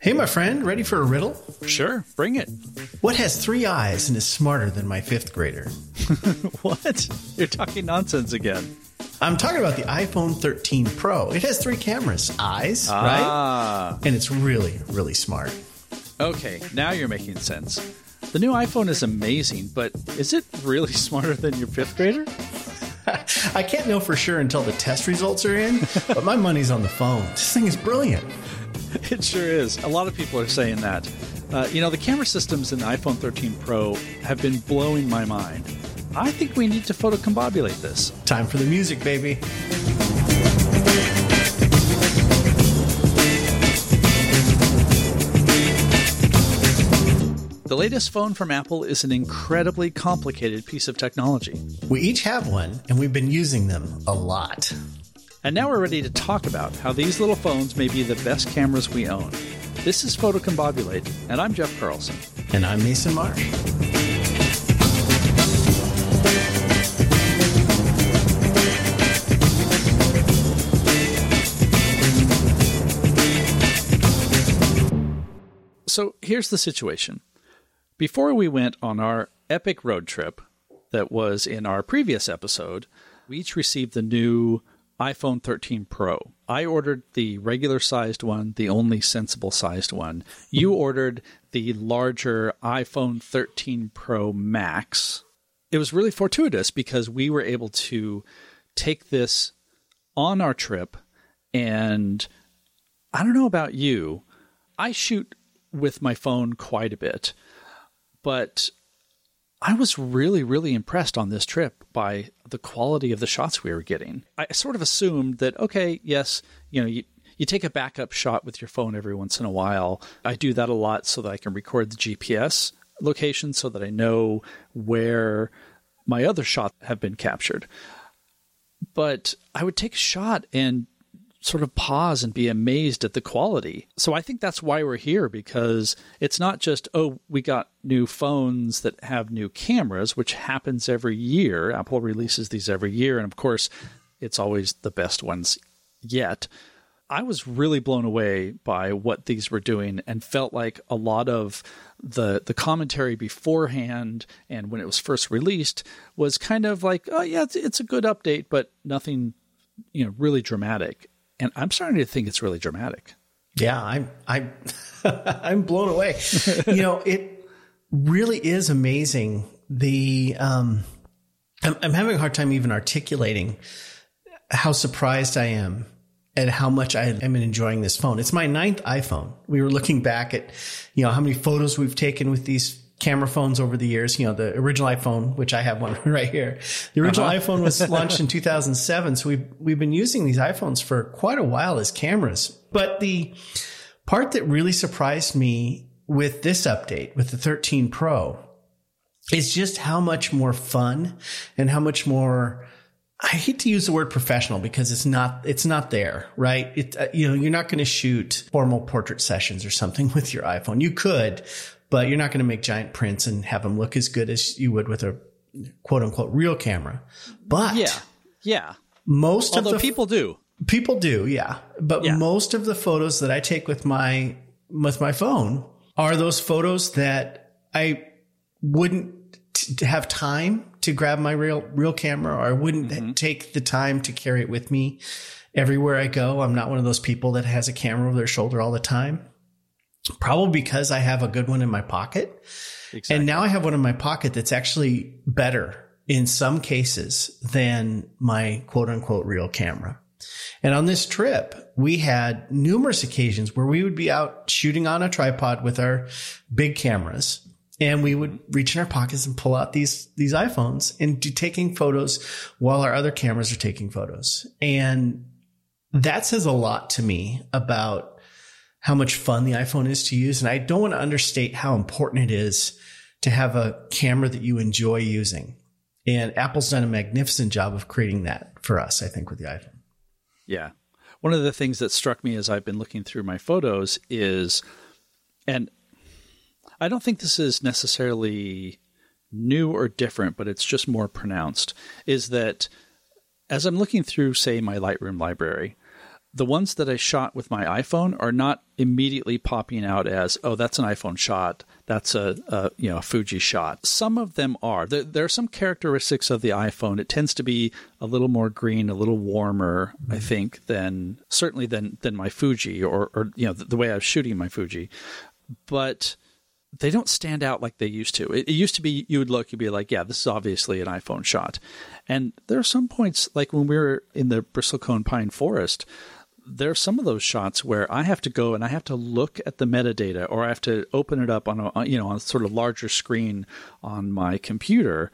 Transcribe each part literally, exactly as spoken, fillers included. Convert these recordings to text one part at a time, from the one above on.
Hey, my friend, ready for a riddle? Sure, bring it. What has three eyes and is smarter than my fifth grader? What? You're talking nonsense again. I'm talking about the iPhone thirteen Pro. It has three cameras. Eyes, ah. right? And it's really, really smart. Okay, now you're making sense. The new iPhone is amazing, but is it really smarter than your fifth grader? I can't know for sure until the test results are in, but my money's on the phone. This thing is brilliant. It sure is. A lot of people are saying that. Uh, you know, the camera systems in the iPhone thirteen Pro have been blowing my mind. I think we need to photo combobulate this. Time for the music, baby. The latest phone from Apple is an incredibly complicated piece of technology. We each have one, and we've been using them a lot. And now we're ready to talk about how these little phones may be the best cameras we own. This is Photo Combobulate, and I'm Jeff Carlson. And I'm Mason Marsh. So here's the situation. Before we went on our epic road trip that was in our previous episode, we each received the new iPhone thirteen Pro. I ordered the regular-sized one, the only sensible-sized one. You ordered the larger iPhone thirteen Pro Max. It was really fortuitous because we were able to take this on our trip, and I don't know about you, I shoot with my phone quite a bit, but I was really, really impressed on this trip by the quality of the shots we were getting. I sort of assumed that, okay, yes, you know, you, you take a backup shot with your phone every once in a while. I do that a lot so that I can record the G P S location so that I know where my other shots have been captured. But I would take a shot and sort of pause and be amazed at the quality. So I think that's why we're here, because it's not just, oh, we got new phones that have new cameras, which happens every year. Apple releases these every year. And of course, it's always the best ones yet. I was really blown away by what these were doing and felt like a lot of the the commentary beforehand and when it was first released was kind of like, oh, yeah, it's, it's a good update, but nothing, you know, really dramatic. And I'm starting to think it's really dramatic. Yeah, I'm I'm, I'm blown away. You know, it really is amazing. The um, I'm, I'm having a hard time even articulating how surprised I am at how much I am enjoying this phone. It's my ninth iPhone. We were looking back at, you know, how many photos we've taken with these camera phones over the years. You know, the original iPhone, which I have one right here. The original uh-huh. iPhone was launched in two thousand seven. So we've, we've been using these iPhones for quite a while as cameras. But the part that really surprised me with this update, with the thirteen Pro, is just how much more fun and how much more, I hate to use the word professional because it's not, it's not there, right? It, uh, you know, you're not going to shoot formal portrait sessions or something with your iPhone. You could, but you're not going to make giant prints and have them look as good as you would with a quote unquote real camera. But yeah, yeah. Most Although of the people do, people do. Yeah. But yeah. Most of the photos that I take with my, with my phone are those photos that I wouldn't t- have time to grab my real, real camera, or I wouldn't mm-hmm. take the time to carry it with me everywhere I go. I'm not one of those people that has a camera over their shoulder all the time. Probably because I have a good one in my pocket. Exactly. And now I have one in my pocket that's actually better in some cases than my quote unquote real camera. And on this trip, we had numerous occasions where we would be out shooting on a tripod with our big cameras, and we would reach in our pockets and pull out these, these iPhones and do taking photos while our other cameras are taking photos. And that says a lot to me about how much fun the iPhone is to use. And I don't want to understate how important it is to have a camera that you enjoy using. And Apple's done a magnificent job of creating that for us, I think, with the iPhone. Yeah. One of the things that struck me as I've been looking through my photos is, and I don't think this is necessarily new or different, but it's just more pronounced, is that as I'm looking through, say, my Lightroom library, the ones that I shot with my iPhone are not immediately popping out as, oh, that's an iPhone shot. That's a, a you know a Fuji shot. Some of them are. There, there are some characteristics of the iPhone. It tends to be a little more green, a little warmer, mm-hmm. I think, than certainly than than my Fuji or or you know the, the way I was shooting my Fuji. But they don't stand out like they used to. It, it used to be you would look, you'd be like, yeah, this is obviously an iPhone shot. And there are some points, like when we were in the Bristlecone Pine Forest, there are some of those shots where I have to go and I have to look at the metadata, or I have to open it up on a you know on a sort of larger screen on my computer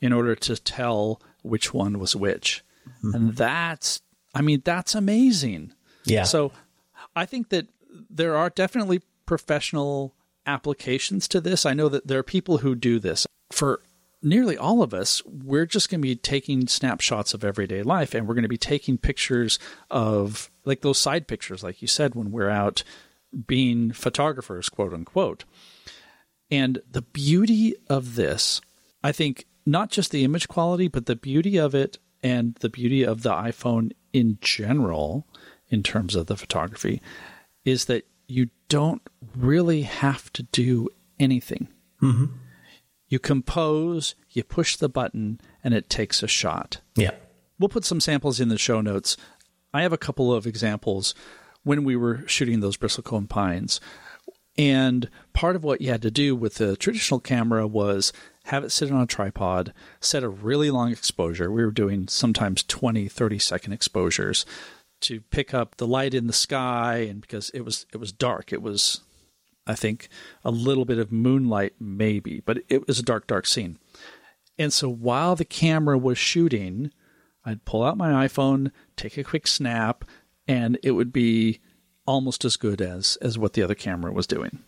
in order to tell which one was which. Mm-hmm. And that's, I mean, that's amazing. Yeah. So I think that there are definitely professional applications to this. I know that there are people who do this. For nearly all of us, we're just going to be taking snapshots of everyday life, and we're going to be taking pictures of, like, those side pictures, like you said, when we're out being photographers, quote unquote. And the beauty of this, I think, not just the image quality, but the beauty of it and the beauty of the iPhone in general, in terms of the photography, is that you don't really have to do anything. Mm-hmm. You compose, you push the button, and it takes a shot. Yeah. We'll put some samples in the show notes. I have a couple of examples when we were shooting those bristlecone pines. And part of what you had to do with the traditional camera was have it sit on a tripod, set a really long exposure. We were doing sometimes twenty, thirty second exposures to pick up the light in the sky. And because it was, it was dark, it was, I think, a little bit of moonlight maybe, but it was a dark, dark scene. And so while the camera was shooting, I'd pull out my iPhone, take a quick snap, and it would be almost as good as, as what the other camera was doing.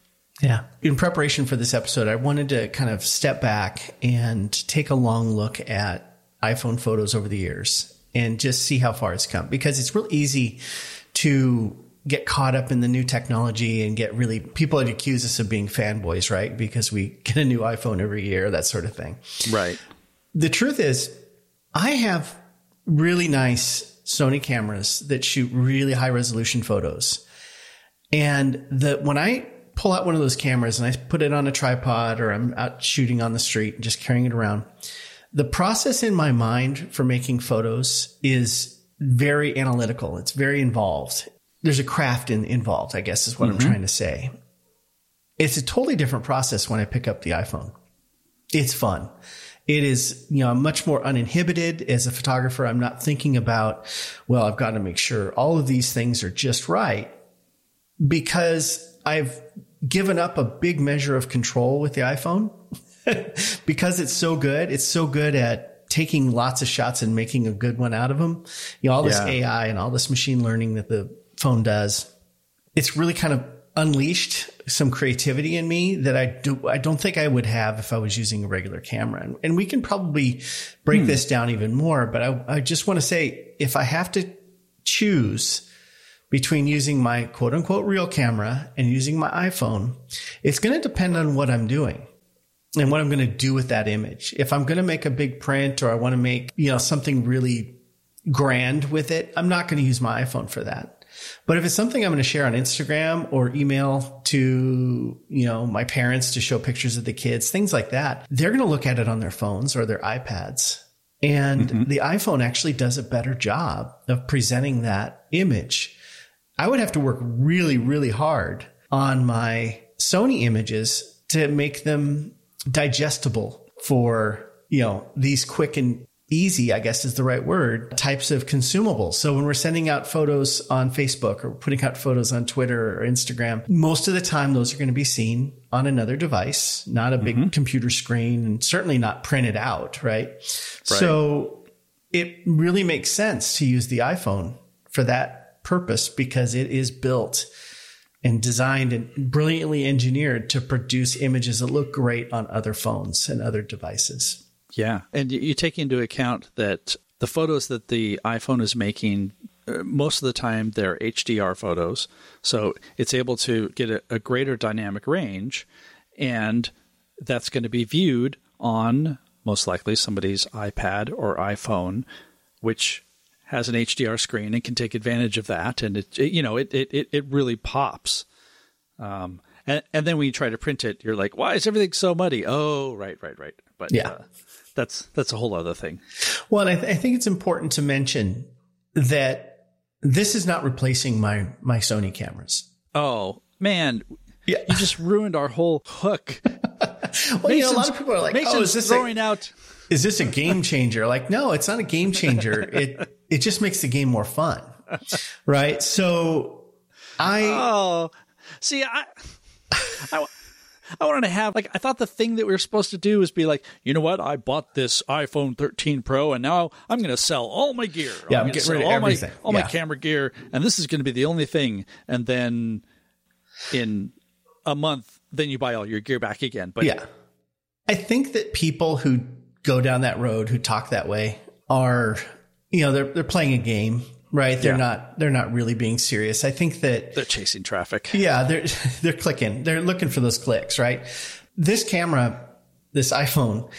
Yeah. In preparation for this episode, I wanted to kind of step back and take a long look at iPhone photos over the years and just see how far it's come, because it's real easy to get caught up in the new technology and get really, people would accuse us of being fanboys, right? Because we get a new iPhone every year, that sort of thing. Right. The truth is, I have really nice Sony cameras that shoot really high resolution photos. And the, when I pull out one of those cameras and I put it on a tripod, or I'm out shooting on the street and just carrying it around, the process in my mind for making photos is very analytical. It's very involved. There's a craft in, involved, I guess, is what mm-hmm. I'm trying to say. It's a totally different process when I pick up the iPhone. It's fun. It is, you know, I'm much more uninhibited as a photographer. I'm not thinking about, well, I've got to make sure all of these things are just right, because I've given up a big measure of control with the iPhone because it's so good. It's so good at taking lots of shots and making a good one out of them. You know, all this yeah. A I and all this machine learning that the phone does, it's really kind of unleashed some creativity in me that I do. I don't think I would have if I was using a regular camera. And, and we can probably break hmm. this down even more, but I, I just want to say, if I have to choose between using my quote unquote real camera and using my iPhone, it's going to depend on what I'm doing and what I'm going to do with that image. If I'm going to make a big print, or I want to make, you know, something really grand with it, I'm not going to use my iPhone for that. But if it's something I'm going to share on Instagram or email to, you know, my parents to show pictures of the kids, things like that, they're going to look at it on their phones or their iPads. And mm-hmm. the iPhone actually does a better job of presenting that image. I would have to work really, really hard on my Sony images to make them digestible for, you know, these quick and easy, I guess is the right word, types of consumables. So when we're sending out photos on Facebook or putting out photos on Twitter or Instagram, most of the time those are going to be seen on another device, not a big mm-hmm. computer screen, and certainly not printed out, right? right? So it really makes sense to use the iPhone for that purpose, because it is built and designed and brilliantly engineered to produce images that look great on other phones and other devices. Yeah. And you take into account that the photos that the iPhone is making, most of the time they're H D R photos. So it's able to get a, a greater dynamic range, and that's going to be viewed on most likely somebody's iPad or iPhone, which has an H D R screen and can take advantage of that. And it, it you know, it, it, it really pops. Um, and, and then when you try to print it, you're like, why is everything so muddy? Oh, right, right, right. But yeah, uh, that's, that's a whole other thing. Well, and I, th- I think it's important to mention that this is not replacing my, my Sony cameras. Oh man. Yeah. You just ruined our whole hook. well, Mason's, you know, a lot of people are like, Mason's oh, is this throwing a, out? Is this a game changer? Like, no, it's not a game changer. It, it just makes the game more fun. Right. So I, oh, see, I, I, I wanted to have, like, I thought the thing that we were supposed to do was be like, you know what? I bought this iPhone thirteen Pro and now I'm going to sell all my gear. Yeah, I'm, I'm getting rid of all everything. My, all yeah. my camera gear. And this is going to be the only thing. And then in a month, then you buy all your gear back again. But yeah, I think that people who go down that road, who talk that way are, you know, they're, they're playing a game. Right. They're yeah. not, they're not really being serious. I think that they're chasing traffic. Yeah. They're, they're clicking. They're looking for those clicks, right? This camera, this iPhone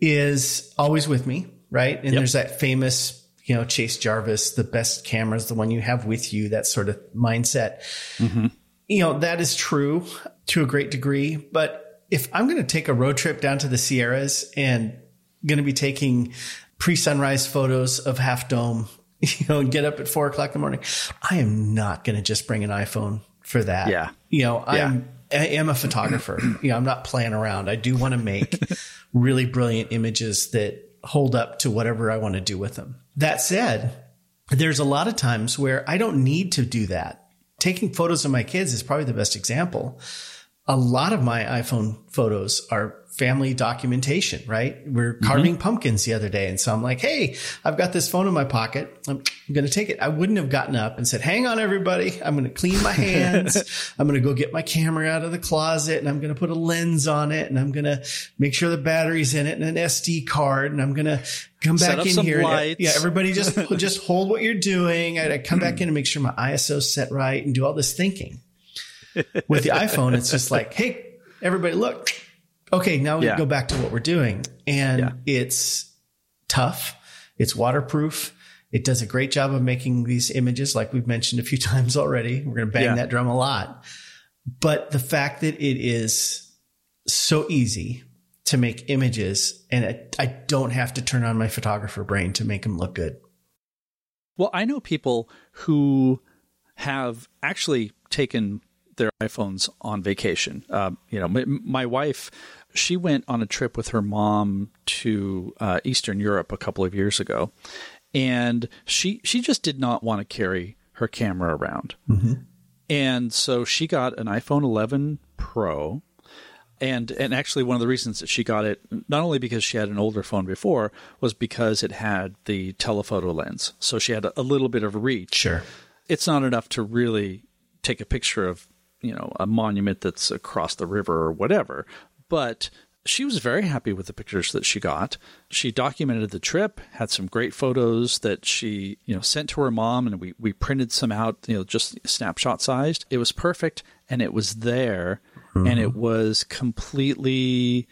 is always with me. Right. And yep. there's that famous, you know, Chase Jarvis, the best camera is the one you have with you, that sort of mindset. Mm-hmm. You know, that is true to a great degree, but if I'm going to take a road trip down to the Sierras and going to be taking pre-sunrise photos of Half Dome, you know, get up at four o'clock in the morning, I am not going to just bring an iPhone for that. Yeah. You know, I'm, yeah. I am a photographer. You know, I'm not playing around. I do want to make really brilliant images that hold up to whatever I want to do with them. That said, there's a lot of times where I don't need to do that. Taking photos of my kids is probably the best example. A lot of my iPhone photos are family documentation, right? We're carving mm-hmm. pumpkins the other day. And so I'm like, hey, I've got this phone in my pocket. I'm going to take it. I wouldn't have gotten up and said, hang on, everybody. I'm going to clean my hands. I'm going to go get my camera out of the closet and I'm going to put a lens on it. And I'm going to make sure the battery's in it and an S D card. And I'm going to come back in here. And, yeah. Everybody just, just hold what you're doing. I, I come back in and make sure my I S O's set right and do all this thinking. With the iPhone, it's just like, hey, everybody, look. Okay, now we yeah. go back to what we're doing. And yeah. it's tough. It's waterproof. It does a great job of making these images, like we've mentioned a few times already. We're going to bang yeah. that drum a lot. But the fact that it is so easy to make images, and I, I don't have to turn on my photographer brain to make them look good. Well, I know people who have actually taken their iPhones on vacation. Um, you know, my, my wife, she went on a trip with her mom to uh, Eastern Europe a couple of years ago, and she she just did not want to carry her camera around. Mm-hmm. And so she got an iPhone eleven Pro, and and actually one of the reasons that she got it, not only because she had an older phone before, was because it had the telephoto lens. So she had a, a little bit of reach. Sure. It's not enough to really take a picture of, you know, a monument that's across the river or whatever. But she was very happy with the pictures that she got. She documented the trip, had some great photos that she, you know, sent to her mom, and we, we printed some out, you know, just snapshot sized. It was perfect, and it was there, mm-hmm. and it was completely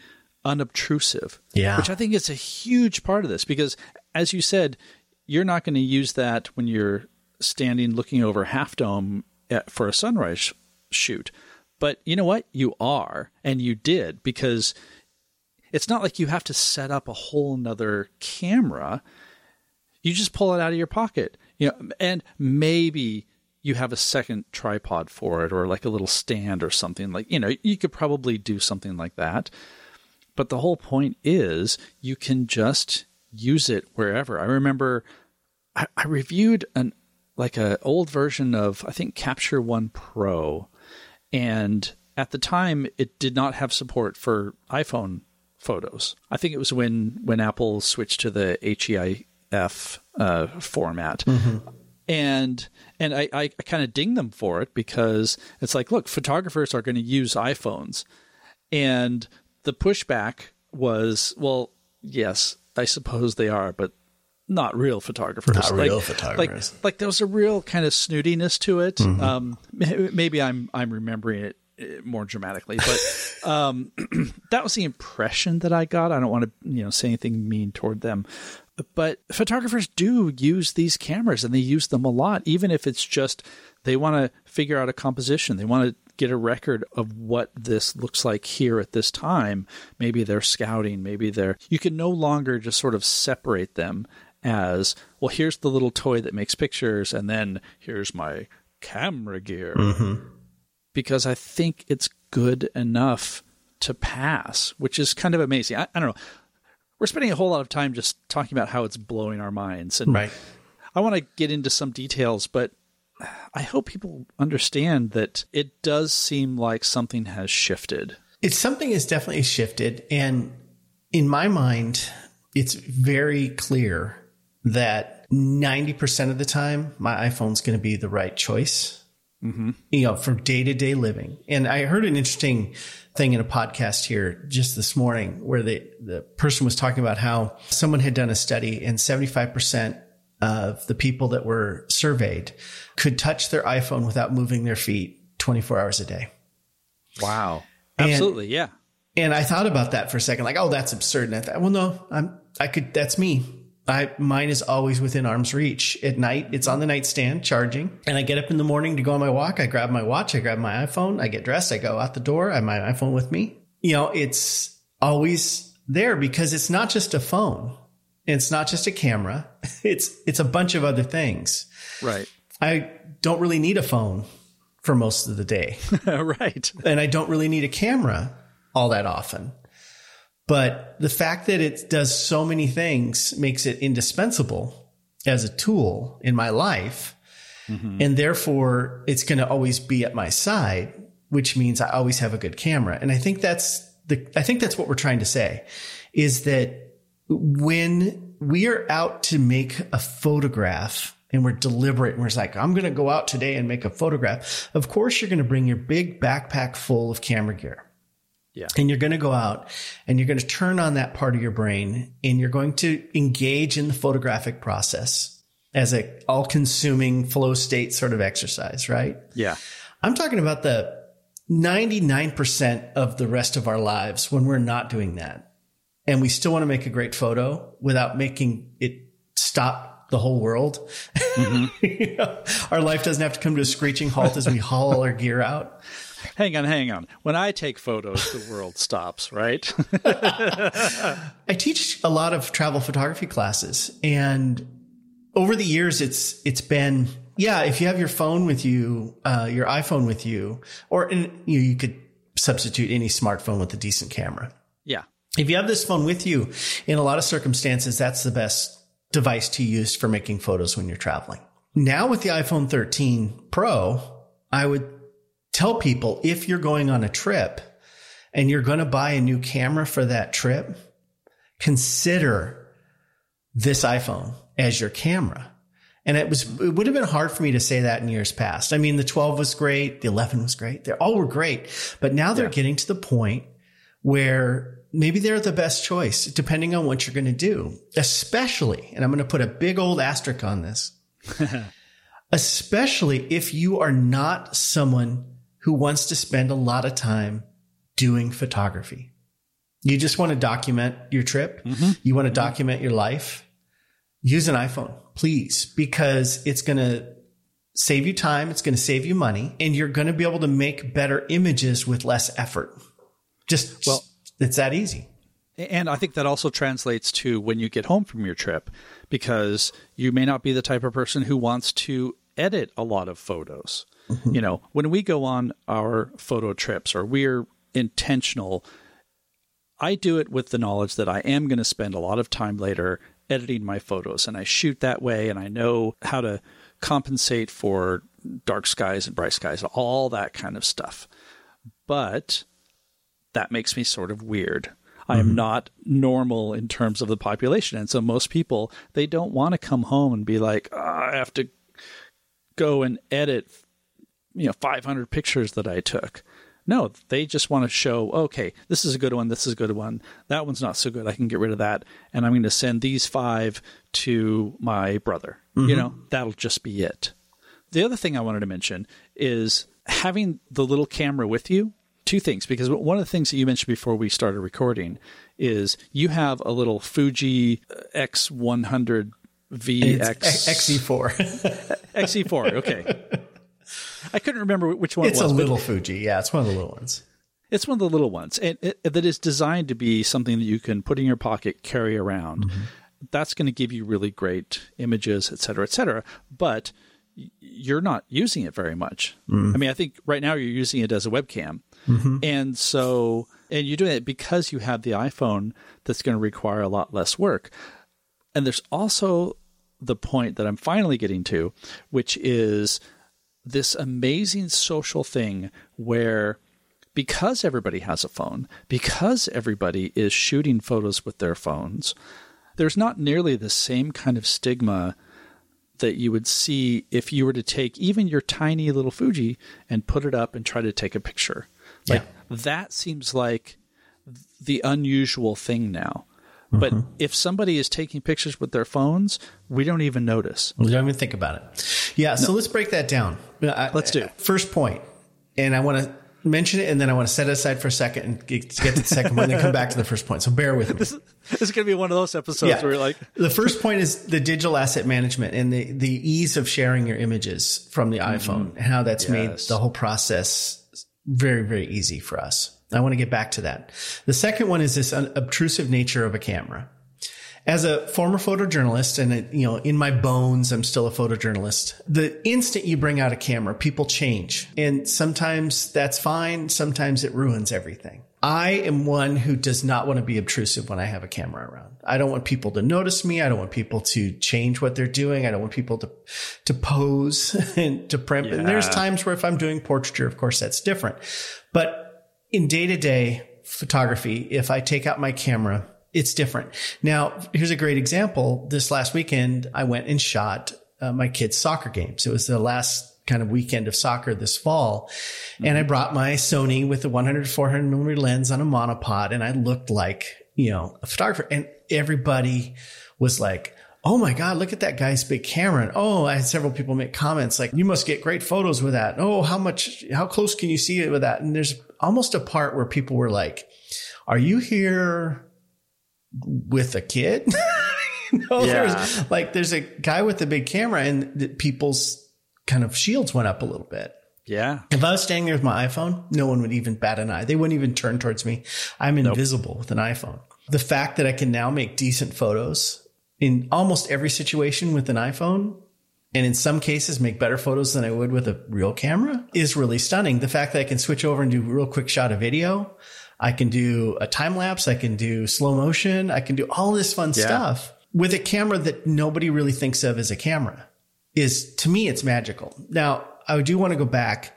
unobtrusive. Yeah. Which I think is a huge part of this, because as you said, you're not going to use that when you're standing looking over Half Dome at, for a sunrise shoot. But you know what? You are, and you did, because it's not like you have to set up a whole nother camera. You just pull it out of your pocket, you know, and maybe you have a second tripod for it, or like a little stand or something, like, you know, you could probably do something like that. But the whole point is you can just use it wherever. I remember I, I reviewed an, like a old version of, I think, Capture One Pro. And at the time, it did not have support for iPhone photos. I think it was when, when Apple switched to the H E I F uh, format. Mm-hmm. And and I, I kind of ding them for it, because it's like, look, photographers are going to use iPhones. And the pushback was, well, yes, I suppose they are, but not real photographers. Not like, real photographers. Like, like there was a real kind of snootiness to it. Mm-hmm. Um, maybe I'm I'm remembering it more dramatically, but um, that was the impression that I got. I don't want to, you know, say anything mean toward them, But photographers do use these cameras, and they use them a lot, even if it's just they want to figure out a composition. They want to get a record of what this looks like here at this time. Maybe they're scouting. Maybe they're – you can no longer just sort of separate them as, well, here's the little toy that makes pictures, and then here's my camera gear. Mm-hmm. Because I think it's good enough to pass, which is kind of amazing. I, I don't know. We're spending a whole lot of time just talking about how it's blowing our minds. And right. I want to get into some details, but I hope people understand that it does seem like something has shifted. It's something has definitely shifted. And in my mind, it's very clear that ninety percent of the time, my iPhone's going to be the right choice. Mm-hmm. You know, for day-to-day living. And I heard an interesting thing in a podcast here just this morning where the, the person was talking about how someone had done a study and seventy-five percent of the people that were surveyed could touch their iPhone without moving their feet twenty-four hours a day. Wow. Absolutely. And, yeah. And I thought about that for a second, like, oh, that's absurd. And I thought, well, no, I'm, I could, that's me. I, mine is always within arm's reach. At night, it's on the nightstand charging. And I get up in the morning to go on my walk. I grab my watch. I grab my iPhone. I get dressed. I go out the door. I have my iPhone with me. You know, it's always there because it's not just a phone. It's not just a camera. It's, it's a bunch of other things. Right. I don't really need a phone for most of the day. Right. And I don't really need a camera all that often. But the fact that it does so many things makes it indispensable as a tool in my life. Mm-hmm. And therefore, it's going to always be at my side, which means I always have a good camera. And I think that's the, I think that's what we're trying to say, is that when we are out to make a photograph and we're deliberate and we're like, I'm going to go out today and make a photograph. Of course, you're going to bring your big backpack full of camera gear. Yeah. And you're going to go out and you're going to turn on that part of your brain and you're going to engage in the photographic process as a all consuming flow state sort of exercise, right? Yeah. I'm talking about the ninety-nine percent of the rest of our lives when we're not doing that. And we still want to make a great photo without making it stop the whole world. Mm-hmm. You know, our life doesn't have to come to a screeching halt as we haul our gear out. Hang on, hang on. When I take photos, the world stops, right? I teach a lot of travel photography classes. And over the years, it's it's been, yeah, if you have your phone with you, uh, your iPhone with you, or in, you know, you could substitute any smartphone with a decent camera. Yeah. If you have this phone with you, in a lot of circumstances, that's the best device to use for making photos when you're traveling. Now with the iPhone thirteen Pro, I would tell people, if you're going on a trip and you're going to buy a new camera for that trip, consider this iPhone as your camera. And it was, it would have been hard for me to say that in years past. I mean, the twelve was great. The eleven was great. They all were great, but now they're yeah. getting to the point where maybe they're the best choice, depending on what you're going to do, especially, and I'm going to put a big old asterisk on this, especially if you are not someone who wants to spend a lot of time doing photography. You just want to document your trip. Mm-hmm. You want to document your life. Use an iPhone, please, because it's going to save you time. It's going to save you money, and you're going to be able to make better images with less effort. Just, well, it's that easy. And I think that also translates to when you get home from your trip, because you may not be the type of person who wants to edit a lot of photos. You know, when we go on our photo trips or we're intentional, I do it with the knowledge that I am going to spend a lot of time later editing my photos, and I shoot that way. And I know how to compensate for dark skies and bright skies, all that kind of stuff. But that makes me sort of weird. I am mm-hmm. not normal in terms of the population. And so most people, they don't want to come home and be like, oh, I have to go and edit you know, five hundred pictures that I took. No, they just want to show, okay, this is a good one. This is a good one. That one's not so good. I can get rid of that. And I'm going to send these five to my brother. Mm-hmm. You know, that'll just be it. The other thing I wanted to mention is having the little camera with you two things, because one of the things that you mentioned before we started recording is you have a little Fuji X one hundred V X X E four X E four. Okay. I couldn't remember which one it's it was. It's a little Fuji. Yeah, it's one of the little ones. It's one of the little ones. And it, it, that is designed to be something that you can put in your pocket, carry around. Mm-hmm. That's going to give you really great images, et cetera, et cetera. But you're not using it very much. Mm-hmm. I mean, I think right now you're using it as a webcam. Mm-hmm. And so, and you're doing it because you have the iPhone that's going to require a lot less work. And there's also the point that I'm finally getting to, which is this amazing social thing where because everybody has a phone, because everybody is shooting photos with their phones, there's not nearly the same kind of stigma that you would see if you were to take even your tiny little Fuji and put it up and try to take a picture. Yeah. Like that seems like the unusual thing now. But mm-hmm. if somebody is taking pictures with their phones, we don't even notice. We don't even think about it. Yeah. No. So let's break that down. I, let's do. First point. And I want to mention it, and then I want to set it aside for a second and get to the second one and then come back to the first point. So bear with me. This, this is going to be one of those episodes yeah. where you're like... The first point is the digital asset management and the, the ease of sharing your images from the mm-hmm. iPhone and how that's yes. made the whole process very, very easy for us. I want to get back to that. The second one is this obtrusive nature of a camera. As a former photojournalist, and a, you know, in my bones, I'm still a photojournalist. The instant you bring out a camera, people change, and sometimes that's fine. Sometimes it ruins everything. I am one who does not want to be obtrusive when I have a camera around. I don't want people to notice me. I don't want people to change what they're doing. I don't want people to, to pose and to primp. Yeah. And there's times where if I'm doing portraiture, of course, that's different, but in day-to-day photography, if I take out my camera, it's different. Now, here's a great example. This last weekend, I went and shot uh, my kids' soccer games. It was the last kind of weekend of soccer this fall. Mm-hmm. And I brought my Sony with the one hundred to four hundred millimeter lens on a monopod. And I looked like, you know, a photographer. And everybody was like, oh my God, look at that guy's big camera. And oh, I had several people make comments like, you must get great photos with that. Oh, how much, how close can you see it with that? And there's almost a part where people were like, are you here with a kid? you know, yeah. there was, like there's a guy with a big camera and the, people's kind of shields went up a little bit. Yeah. If I was standing there with my iPhone, no one would even bat an eye. They wouldn't even turn towards me. I'm invisible nope. with an iPhone. The fact that I can now make decent photos in almost every situation with an iPhone, and in some cases make better photos than I would with a real camera, is really stunning. The fact that I can switch over and do a real quick shot of video. I can do a time lapse. I can do slow motion. I can do all this fun yeah. stuff with a camera that nobody really thinks of as a camera. Is to me, it's magical. Now, I do want to go back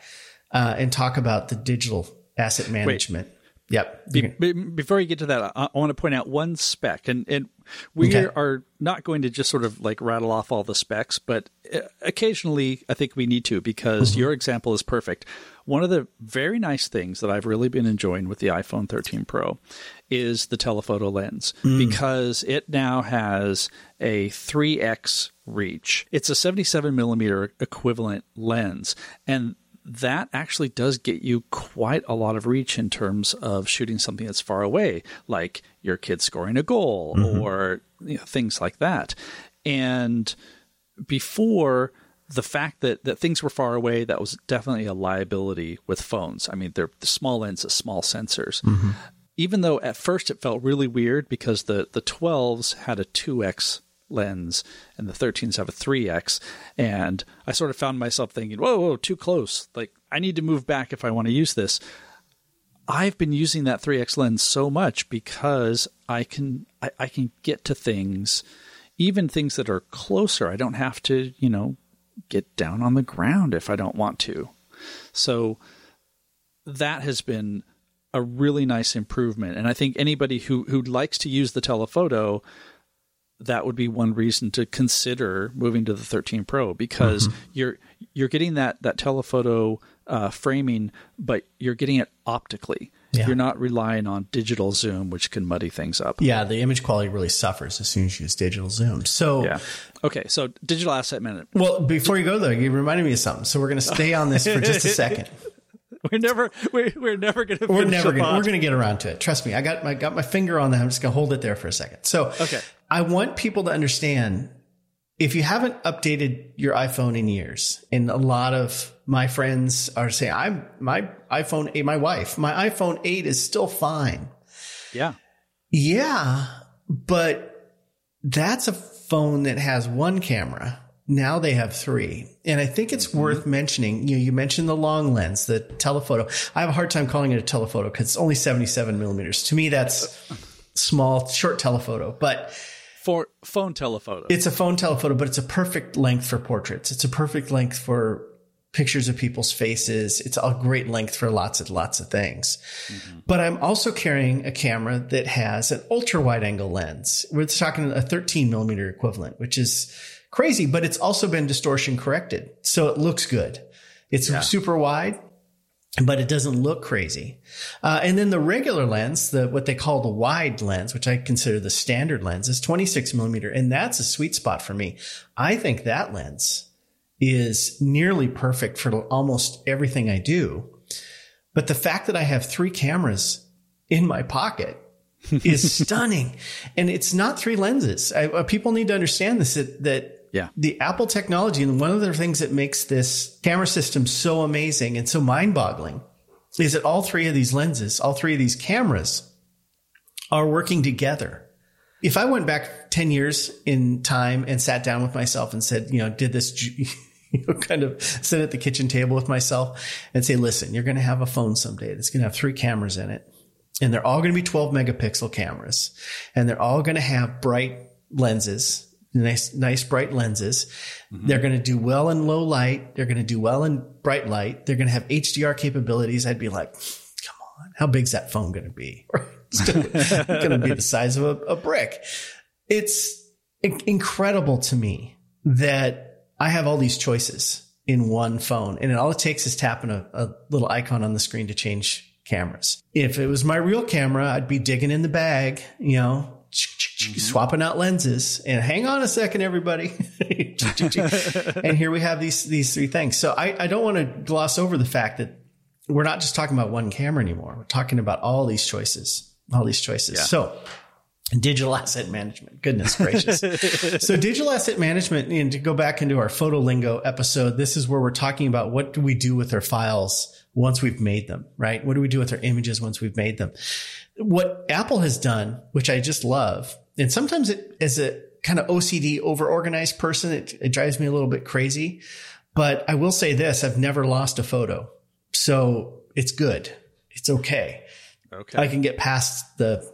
uh, and talk about the digital asset management. Wait. Yep. Be, be, before you get to that, I, I want to point out one spec, and, and we okay. are not going to just sort of like rattle off all the specs, but occasionally I think we need to, because mm-hmm. your example is perfect. One of the very nice things that I've really been enjoying with the iPhone thirteen Pro is the telephoto lens, mm. because it now has a three X reach. It's a seventy-seven millimeter equivalent lens, and that actually does get you quite a lot of reach in terms of shooting something that's far away, like your kid scoring a goal mm-hmm. or you know, things like that. And before, the fact that, that things were far away, that was definitely a liability with phones. I mean, they're the small lenses, small sensors. Mm-hmm. Even though at first it felt really weird because the, the twelves had a two X lens and the thirteens have a three X, and I sort of found myself thinking, whoa, whoa, too close. Like, I need to move back if I want to use this. I've been using that three X lens so much because I can I, I can get to things, even things that are closer. I don't have to, you know, get down on the ground if I don't want to. So that has been a really nice improvement. And I think anybody who who likes to use the telephoto, that would be one reason to consider moving to the thirteen Pro, because mm-hmm. you're you're getting that that telephoto uh, framing, but you're getting it optically. Yeah. You're not relying on digital zoom, which can muddy things up. Yeah, the image quality really suffers as soon as you use digital zoom. So yeah. Okay, so digital asset management. Well, before you go there, you reminded me of something. So we're going to stay on this for just a second. We're never we're, we're never going to. We're never going. We're going to get around to it. Trust me. I got my got my finger on that. I'm just going to hold it there for a second. So okay. I want people to understand, if you haven't updated your iPhone in years, and a lot of my friends are saying, I'm my iPhone eight, my wife, my iPhone eight is still fine. Yeah. Yeah. But that's a phone that has one camera. Now they have three. And I think it's mm-hmm. worth mentioning, you know, you mentioned the long lens, the telephoto. I have a hard time calling it a telephoto because it's only seventy-seven millimeters. To me, that's small, short telephoto, but for phone telephoto, it's a phone telephoto, but it's a perfect length for portraits. It's a perfect length for pictures of people's faces. It's a great length for lots and lots of things. Mm-hmm. But I'm also carrying a camera that has an ultra wide angle lens. We're talking a thirteen millimeter equivalent, which is crazy, but it's also been distortion corrected. So it looks good. It's yeah. super wide, but it doesn't look crazy. Uh, and then the regular lens, the what they call the wide lens, which I consider the standard lens, is twenty-six millimeter. And that's a sweet spot for me. I think that lens is nearly perfect for almost everything I do. But the fact that I have three cameras in my pocket is stunning. And it's not three lenses. I, people need to understand this, that, that yeah. the Apple technology, and one of the things that makes this camera system so amazing and so mind boggling is that all three of these lenses, all three of these cameras are working together. If I went back ten years in time and sat down with myself and said, you know, did this, you know, kind of sit at the kitchen table with myself and say, listen, you're going to have a phone someday that's going to have three cameras in it. And they're all going to be twelve megapixel cameras, and they're all going to have bright lenses, nice, nice bright lenses. Mm-hmm. They're going to do well in low light. They're going to do well in bright light. They're going to have H D R capabilities. I'd be like, come on, how big's that phone going to be? It's going to be the size of a, a brick. It's incredible to me that I have all these choices in one phone, and all it takes is tapping a, a little icon on the screen to change cameras. If it was my real camera, I'd be digging in the bag, you know, mm-hmm. swapping out lenses and hang on a second, everybody. And here we have these, these three things. So I, I don't want to gloss over the fact that we're not just talking about one camera anymore. We're talking about all these choices, all these choices. Yeah. So digital asset management, goodness gracious. So digital asset management, and to go back into our photo lingo episode, this is where we're talking about what do we do with our files once we've made them, right? What do we do with our images once we've made them? What Apple has done, which I just love, and sometimes it, as a kind of O C D over-organized person, it, it drives me a little bit crazy, but I will say this, I've never lost a photo. So it's good. It's okay. Okay. I can get past the,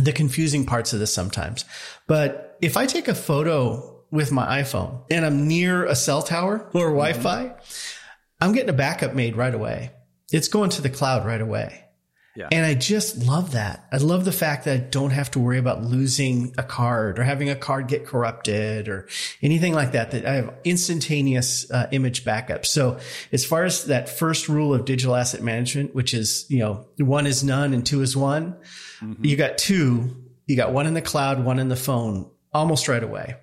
the confusing parts of this sometimes. But if I take a photo with my iPhone and I'm near a cell tower or Wi-Fi, mm-hmm. I'm getting a backup made right away. It's going to the cloud right away. Yeah. And I just love that. I love the fact that I don't have to worry about losing a card or having a card get corrupted or anything like that, that I have instantaneous uh, image backup. So as far as that first rule of digital asset management, which is, you know, one is none and two is one, mm-hmm. you got two, you got one in the cloud, one in the phone, almost right away.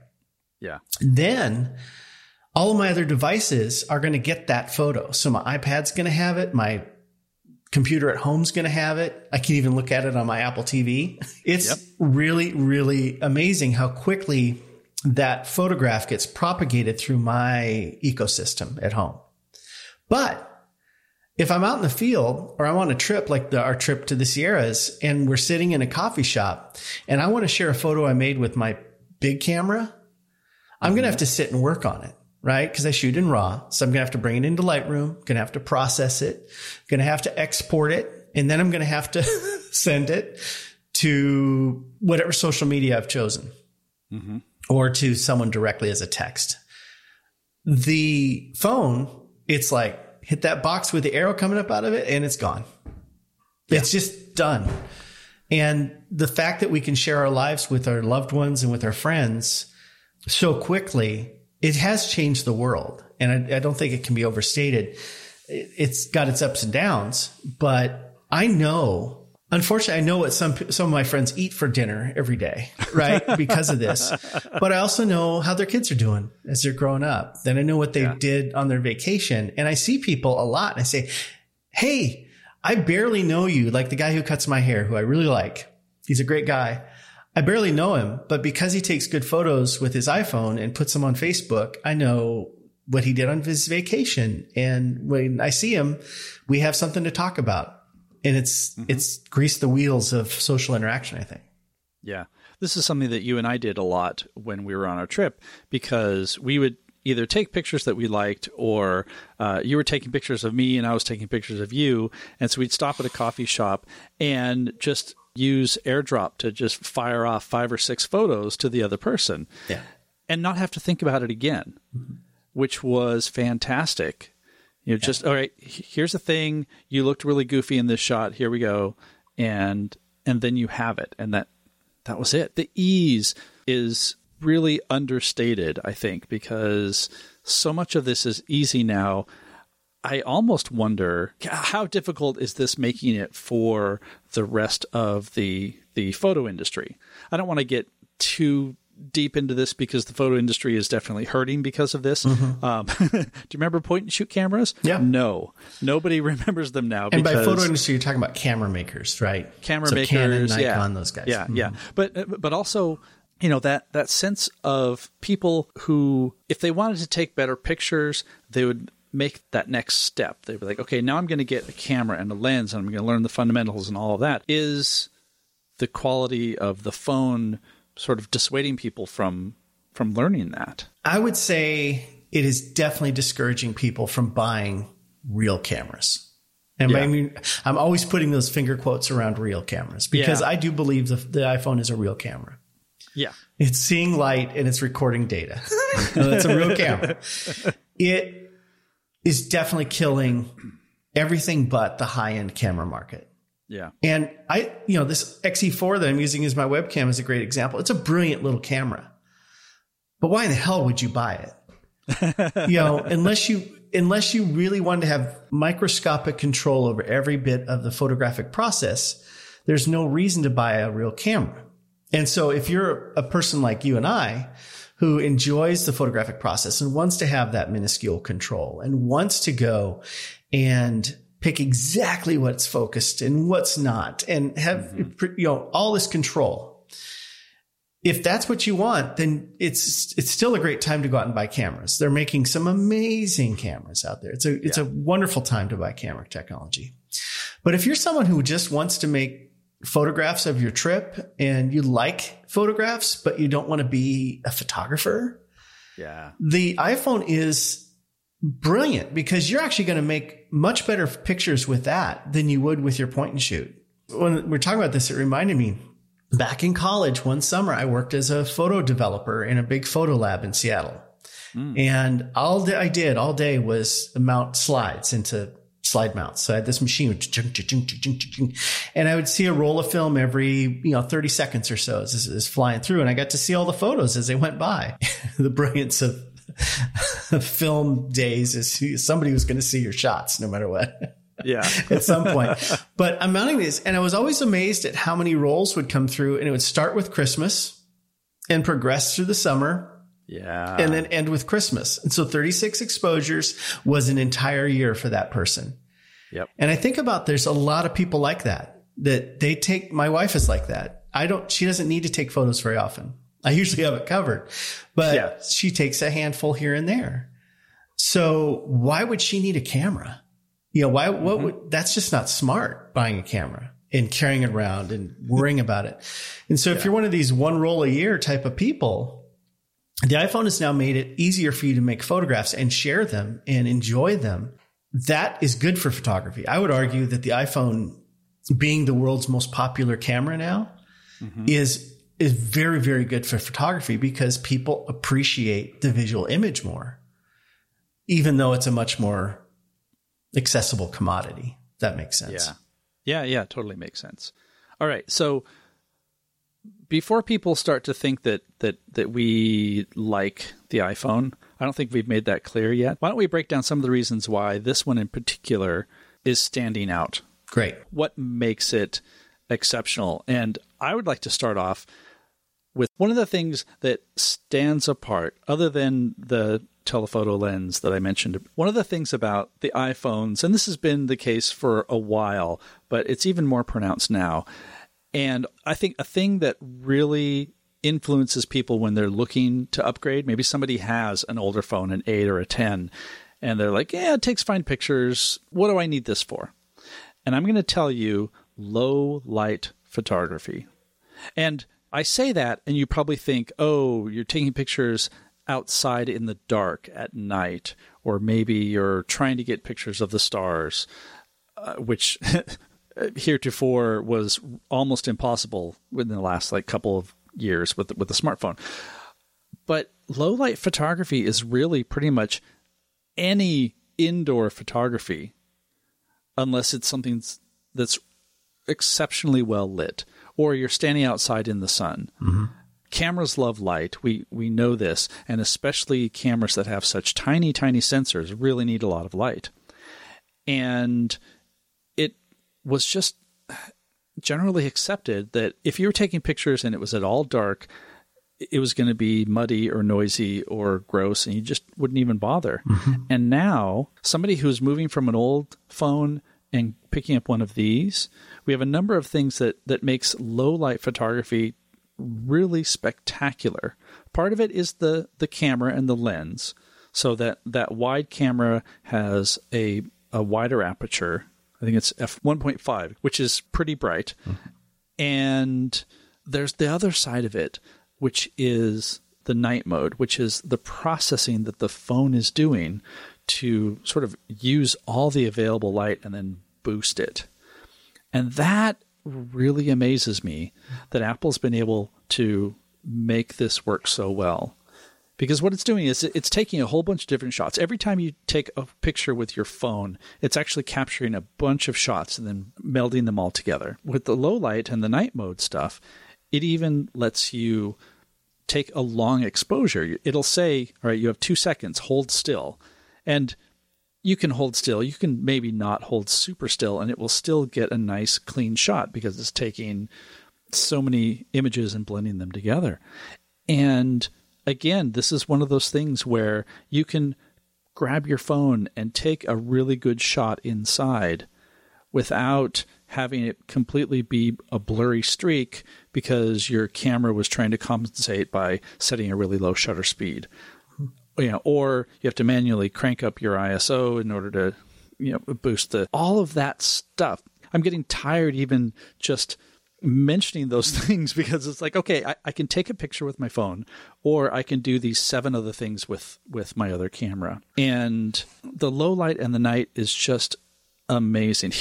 Yeah. Then all of my other devices are going to get that photo. So my iPad's going to have it. My computer at home's going to have it. I can even look at it on my Apple T V. It's yep. really, really amazing how quickly that photograph gets propagated through my ecosystem at home. But if I'm out in the field or I'm on a trip like the, our trip to the Sierras and we're sitting in a coffee shop and I want to share a photo I made with my big camera, I'm mm-hmm. going to have to sit and work on it. Right? Because I shoot in RAW. So I'm going to have to bring it into Lightroom. Going to have to process it. Going to have to export it. And then I'm going to have to send it to whatever social media I've chosen mm-hmm. or to someone directly as a text. The phone, it's like hit that box with the arrow coming up out of it and it's gone. Yeah. It's just done. And the fact that we can share our lives with our loved ones and with our friends so quickly, it has changed the world, and I, I don't think it can be overstated. It's got its ups and downs, but I know, unfortunately, I know what some some of my friends eat for dinner every day, right, because of this. But I also know how their kids are doing as they're growing up. Then I know what they yeah. did on their vacation, and I see people a lot, and I say, hey, I barely know you, like the guy who cuts my hair, who I really like. He's a great guy. I barely know him, but because he takes good photos with his iPhone and puts them on Facebook, I know what he did on his vacation. And when I see him, we have something to talk about. And it's mm-hmm. it's greased the wheels of social interaction, I think. Yeah. This is something that you and I did a lot when we were on our trip, because we would either take pictures that we liked, or uh, you were taking pictures of me and I was taking pictures of you. And so we'd stop at a coffee shop and just use AirDrop to just fire off five or six photos to the other person yeah. and not have to think about it again, mm-hmm. which was fantastic. You know, yeah. just, all right, here's the thing. You looked really goofy in this shot. Here we go. And, and then you have it. And that, that was it. The ease is really understated, I think, because so much of this is easy now. I almost wonder, how difficult is this making it for the rest of the the photo industry? I don't want to get too deep into this, because the photo industry is definitely hurting because of this. Mm-hmm. Um, do you remember point and shoot cameras? Yeah. No, nobody remembers them now. And by photo industry, you're talking about camera makers, right? Camera so makers, Canon, Nikon, yeah, those guys. Yeah, mm-hmm. yeah. But but also, you know, that that sense of people who, if they wanted to take better pictures, they would make that next step. They were like, okay, now I'm going to get a camera and a lens, and I'm going to learn the fundamentals and all of that. Is the quality of the phone sort of dissuading people from from learning that? I would say it is definitely discouraging people from buying real cameras. And yeah. I mean, I'm always putting those finger quotes around real cameras, because yeah. I do believe the, the iPhone is a real camera. Yeah. It's seeing light and it's recording data. That's a real camera. It is definitely killing everything but the high-end camera market. Yeah. And I, you know, this X E four that I'm using as my webcam is a great example. It's a brilliant little camera, but why in the hell would you buy it? You know, unless you, unless you really wanted to have microscopic control over every bit of the photographic process, there's no reason to buy a real camera. And so if you're a person like you and I, who enjoys the photographic process and wants to have that minuscule control and wants to go and pick exactly what's focused and what's not and have, mm-hmm. you know, all this control. If that's what you want, then it's, it's still a great time to go out and buy cameras. They're making some amazing cameras out there. It's a, it's yeah. a wonderful time to buy camera technology. But if you're someone who just wants to make photographs of your trip and you like photographs, but you don't want to be a photographer. Yeah. The iPhone is brilliant, because you're actually going to make much better pictures with that than you would with your point and shoot. When we're talking about this, it reminded me back in college one summer, I worked as a photo developer in a big photo lab in Seattle. Mm. And all that I did all day was mount slides into slide mounts. So I had this machine, and I would see a roll of film every, you know, thirty seconds or so as it's flying through. And I got to see all the photos as they went by. The brilliance of film days is somebody was going to see your shots no matter what. Yeah. At some point. But I'm mounting these, and I was always amazed at how many rolls would come through, and it would start with Christmas and progress through the summer. Yeah. And then end with Christmas. And so thirty-six exposures was an entire year for that person. Yep. And I think about, there's a lot of people like that, that they take, my wife is like that. I don't, she doesn't need to take photos very often. I usually have it covered, but yeah. she takes a handful here and there. So why would she need a camera? You know, why, mm-hmm. what would, that's just not smart, buying a camera and carrying it around and worrying about it. And so yeah. if you're one of these one roll a year type of people, the iPhone has now made it easier for you to make photographs and share them and enjoy them. That is good for photography. I would argue that the iPhone, being the world's most popular camera now, mm-hmm. is is very, very good for photography, because people appreciate the visual image more, even though it's a much more accessible commodity. That makes sense. Yeah, yeah, yeah, totally makes sense. All right, so before people start to think that that that we like the iPhone, I don't think we've made that clear yet. Why don't we break down some of the reasons why this one in particular is standing out? Great. What makes it exceptional? And I would like to start off with one of the things that stands apart, other than the telephoto lens that I mentioned. One of the things about the iPhones, and this has been the case for a while, but it's even more pronounced now. And I think a thing that really influences people when they're looking to upgrade, maybe somebody has an older phone, an eight or a ten, and they're like, yeah, it takes fine pictures. What do I need this for? And I'm going to tell you, low light photography. And I say that, and you probably think, oh, you're taking pictures outside in the dark at night, or maybe you're trying to get pictures of the stars, uh, which heretofore was almost impossible within the last like couple of years with the, with the smartphone. But low light photography is really pretty much any indoor photography, unless it's something that's exceptionally well lit, or you're standing outside in the sun. Mm-hmm. Cameras love light. We we know this, and especially cameras that have such tiny, tiny sensors really need a lot of light. And it was just generally accepted that if you were taking pictures and it was at all dark, it was going to be muddy or noisy or gross, and you just wouldn't even bother. Mm-hmm. And now, somebody who's moving from an old phone and picking up one of these, we have a number of things that, that makes low-light photography really spectacular. Part of it is the the camera and the lens, so that that wide camera has a a wider aperture. I think it's f one point five, which is pretty bright. Mm-hmm. And there's the other side of it, which is the night mode, which is the processing that the phone is doing to sort of use all the available light and then boost it. And that really amazes me that Apple's been able to make this work so well, because what it's doing is it's taking a whole bunch of different shots. Every time you take a picture with your phone, it's actually capturing a bunch of shots and then melding them all together. With the low light and the night mode stuff, it even lets you take a long exposure. It'll say, all right, you have two seconds, hold still. And you can hold still. You can maybe not hold super still, and it will still get a nice clean shot because it's taking so many images and blending them together. And again, this is one of those things where you can grab your phone and take a really good shot inside without having it completely be a blurry streak because your camera was trying to compensate by setting a really low shutter speed. You know, or you have to manually crank up your I S O in order to, you know, boost the all of that stuff. I'm getting tired even just mentioning those things because it's like, okay, I, I can take a picture with my phone, or I can do these seven other things with, with my other camera. And the low light and the night is just amazing.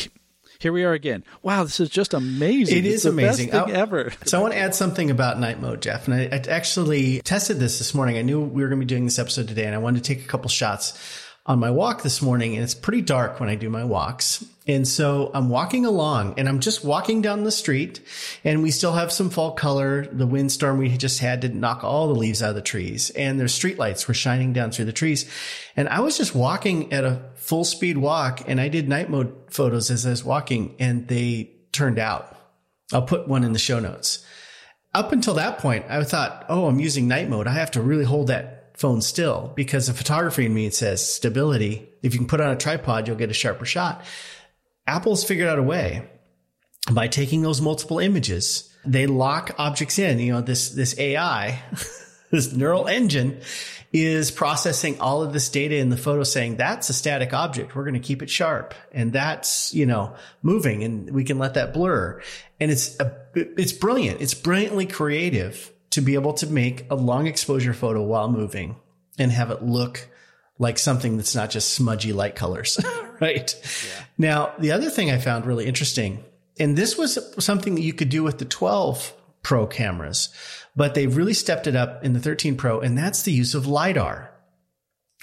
Here we are again. Wow, this is just amazing. It is amazing. Best thing ever. So I want to add something about night mode, Jeff. And I, I actually tested this this morning. I knew we were going to be doing this episode today, and I wanted to take a couple shots on my walk this morning. And it's pretty dark when I do my walks. And so I'm walking along, and I'm just walking down the street, and we still have some fall color. The windstorm we just had didn't knock all the leaves out of the trees, and there's streetlights were shining down through the trees. And I was just walking at a full speed walk, and I did night mode photos as I was walking, and they turned out. I'll put one in the show notes. Up until that point, I thought, oh, I'm using night mode. I have to really hold that phone still, because the photography in me, it says stability. If you can put on a tripod, you'll get a sharper shot. Apple's figured out a way by taking those multiple images. They lock objects in, you know, this, this A I, this neural engine is processing all of this data in the photo, saying that's a static object. We're going to keep it sharp, and that's, you know, moving, and we can let that blur. And it's a, it's brilliant. It's brilliantly creative to be able to make a long exposure photo while moving and have it look like something that's not just smudgy light colors, right? Yeah. Now, the other thing I found really interesting, and this was something that you could do with the twelve Pro cameras, but they've really stepped it up in the thirteen Pro, and that's the use of LiDAR. Right?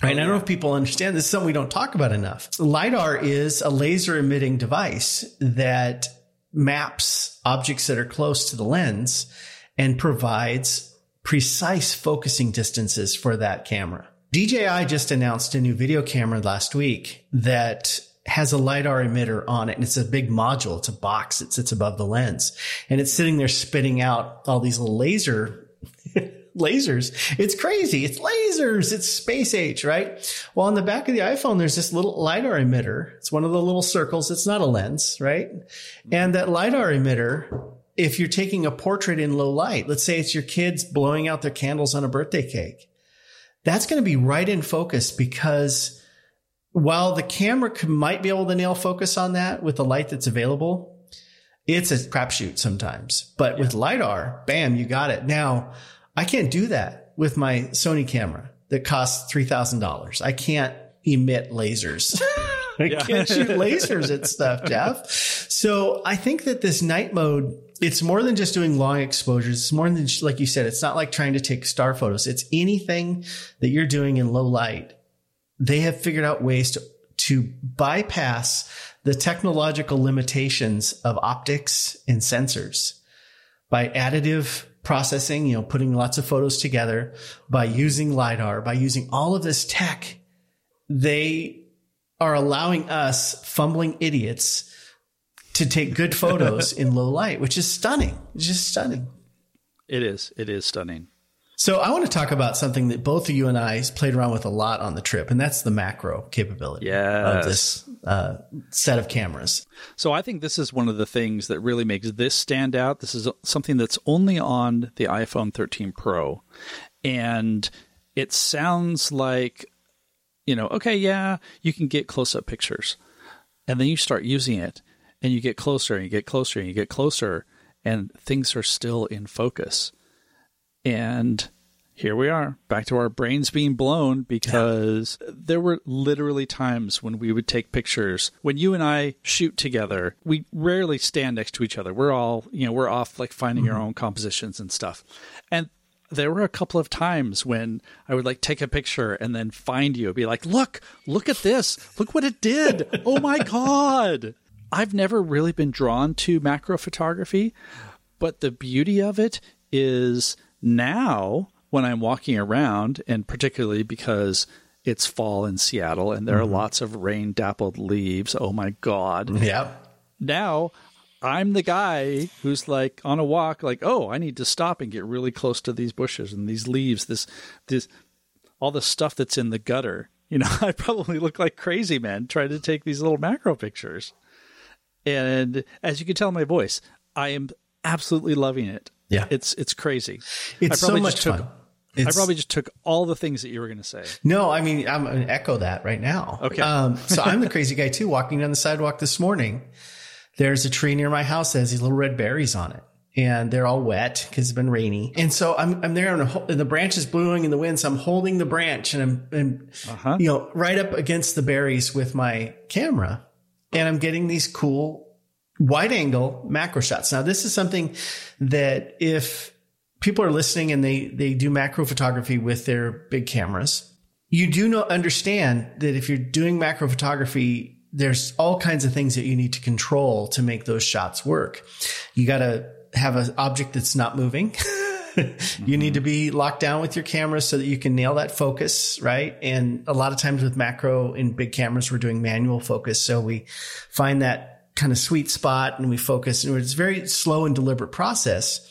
Oh, yeah. And I don't know if people understand this. This is something we don't talk about enough. LiDAR is a laser emitting device that maps objects that are close to the lens and provides precise focusing distances for that camera. D J I just announced a new video camera last week that has a LiDAR emitter on it, and it's a big module. It's a box that sits above the lens, and it's sitting there spitting out all these little laser lasers. It's crazy. It's lasers. It's space age, right? Well, on the back of the iPhone, there's this little LiDAR emitter. It's one of the little circles. It's not a lens, right? And that LiDAR emitter, if you're taking a portrait in low light, let's say it's your kids blowing out their candles on a birthday cake, that's going to be right in focus, because while the camera might be able to nail focus on that with the light that's available, it's a crapshoot sometimes. But yeah. with LiDAR, bam, you got it. Now, I can't do that with my Sony camera that costs three thousand dollars. I can't emit lasers. I yeah. can't shoot lasers at stuff, Jeff. So I think that this night mode, it's more than just doing long exposures. It's more than, like you said, it's not like trying to take star photos. It's anything that you're doing in low light. They have figured out ways to, to bypass the technological limitations of optics and sensors by additive processing, you know, putting lots of photos together, by using LiDAR, by using all of this tech, they are allowing us fumbling idiots to take good photos in low light, which is stunning. It's just stunning. It is. It is stunning. So I want to talk about something that both of you and I played around with a lot on the trip, and that's the macro capability yes. of this uh, set of cameras. So I think this is one of the things that really makes this stand out. This is something that's only on the iPhone thirteen Pro, and it sounds like, you know, okay, yeah, you can get close-up pictures, and then you start using it, and you get closer, and you get closer, and you get closer, and things are still in focus. And here we are, back to our brains being blown, because yeah. there were literally times when we would take pictures. When you and I shoot together, we rarely stand next to each other. We're all, you know, we're off like finding mm-hmm. our own compositions and stuff. And there were a couple of times when I would like take a picture and then find you and be like, look, look at this. Look what it did. Oh my God. I've never really been drawn to macro photography, but the beauty of it is... now, when I'm walking around, and particularly because it's fall in Seattle and there are mm-hmm. lots of rain-dappled leaves. Oh, my God. Yep. Now, I'm the guy who's like on a walk, like, oh, I need to stop and get really close to these bushes and these leaves, this, this, all the stuff that's in the gutter. You know, I probably look like crazy man trying to take these little macro pictures. And as you can tell in my voice, I am absolutely loving it. Yeah, it's it's crazy. It's so much took, fun. It's, I probably just took all the things that you were going to say. No, I mean, I'm going to echo that right now. Okay. Um, so I'm the crazy guy too. Walking down the sidewalk this morning, there's a tree near my house that has these little red berries on it, and they're all wet because it's been rainy. And so I'm I'm there, and, and the branch is blowing in the wind, so I'm holding the branch, and I'm and uh-huh. you know right up against the berries with my camera, and I'm getting these cool wide angle macro shots. Now, this is something that if people are listening and they, they do macro photography with their big cameras, you do know, understand that if you're doing macro photography, there's all kinds of things that you need to control to make those shots work. You got to have an object that's not moving. You need to be locked down with your camera so that you can nail that focus, right? And a lot of times with macro and big cameras, we're doing manual focus. So we find that kind of sweet spot and we focus, and it's a very slow and deliberate process.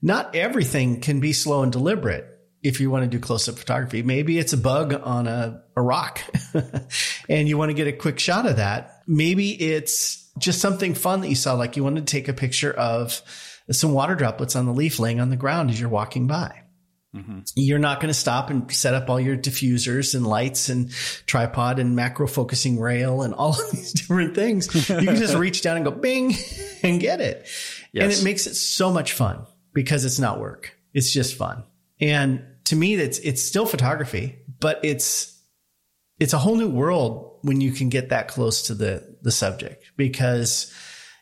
Not everything can be slow and deliberate. If you want to do close-up photography, maybe it's a bug on a, a rock and you want to get a quick shot of that. Maybe it's just something fun that you saw, like you wanted to take a picture of some water droplets on the leaf laying on the ground as you're walking by. Mm-hmm. You're not going to stop and set up all your diffusers and lights and tripod and macro focusing rail and all of these different things. You can just reach down and go bing and get it. Yes. And it makes it so much fun because it's not work. It's just fun. And to me, that's, it's still photography, but it's, it's a whole new world when you can get that close to the, the subject, because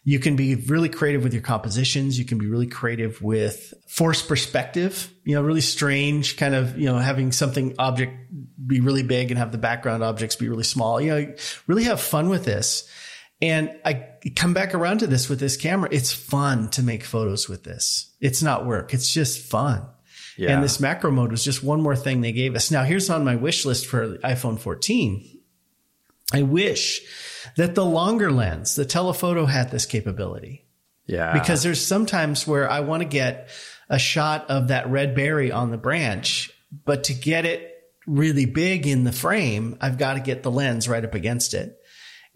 you can be really creative with your compositions. You can be really creative with forced perspective, you know, really strange kind of, you know, having something object be really big and have the background objects be really small, you know, really have fun with this. And I come back around to this with this camera. It's fun to make photos with this. It's not work. It's just fun. Yeah. And this macro mode was just one more thing they gave us. Now, here's on my wish list for the iPhone fourteen. I wish that the longer lens, the telephoto, had this capability. Yeah. Because there's sometimes where I want to get a shot of that red berry on the branch, but to get it really big in the frame, I've got to get the lens right up against it.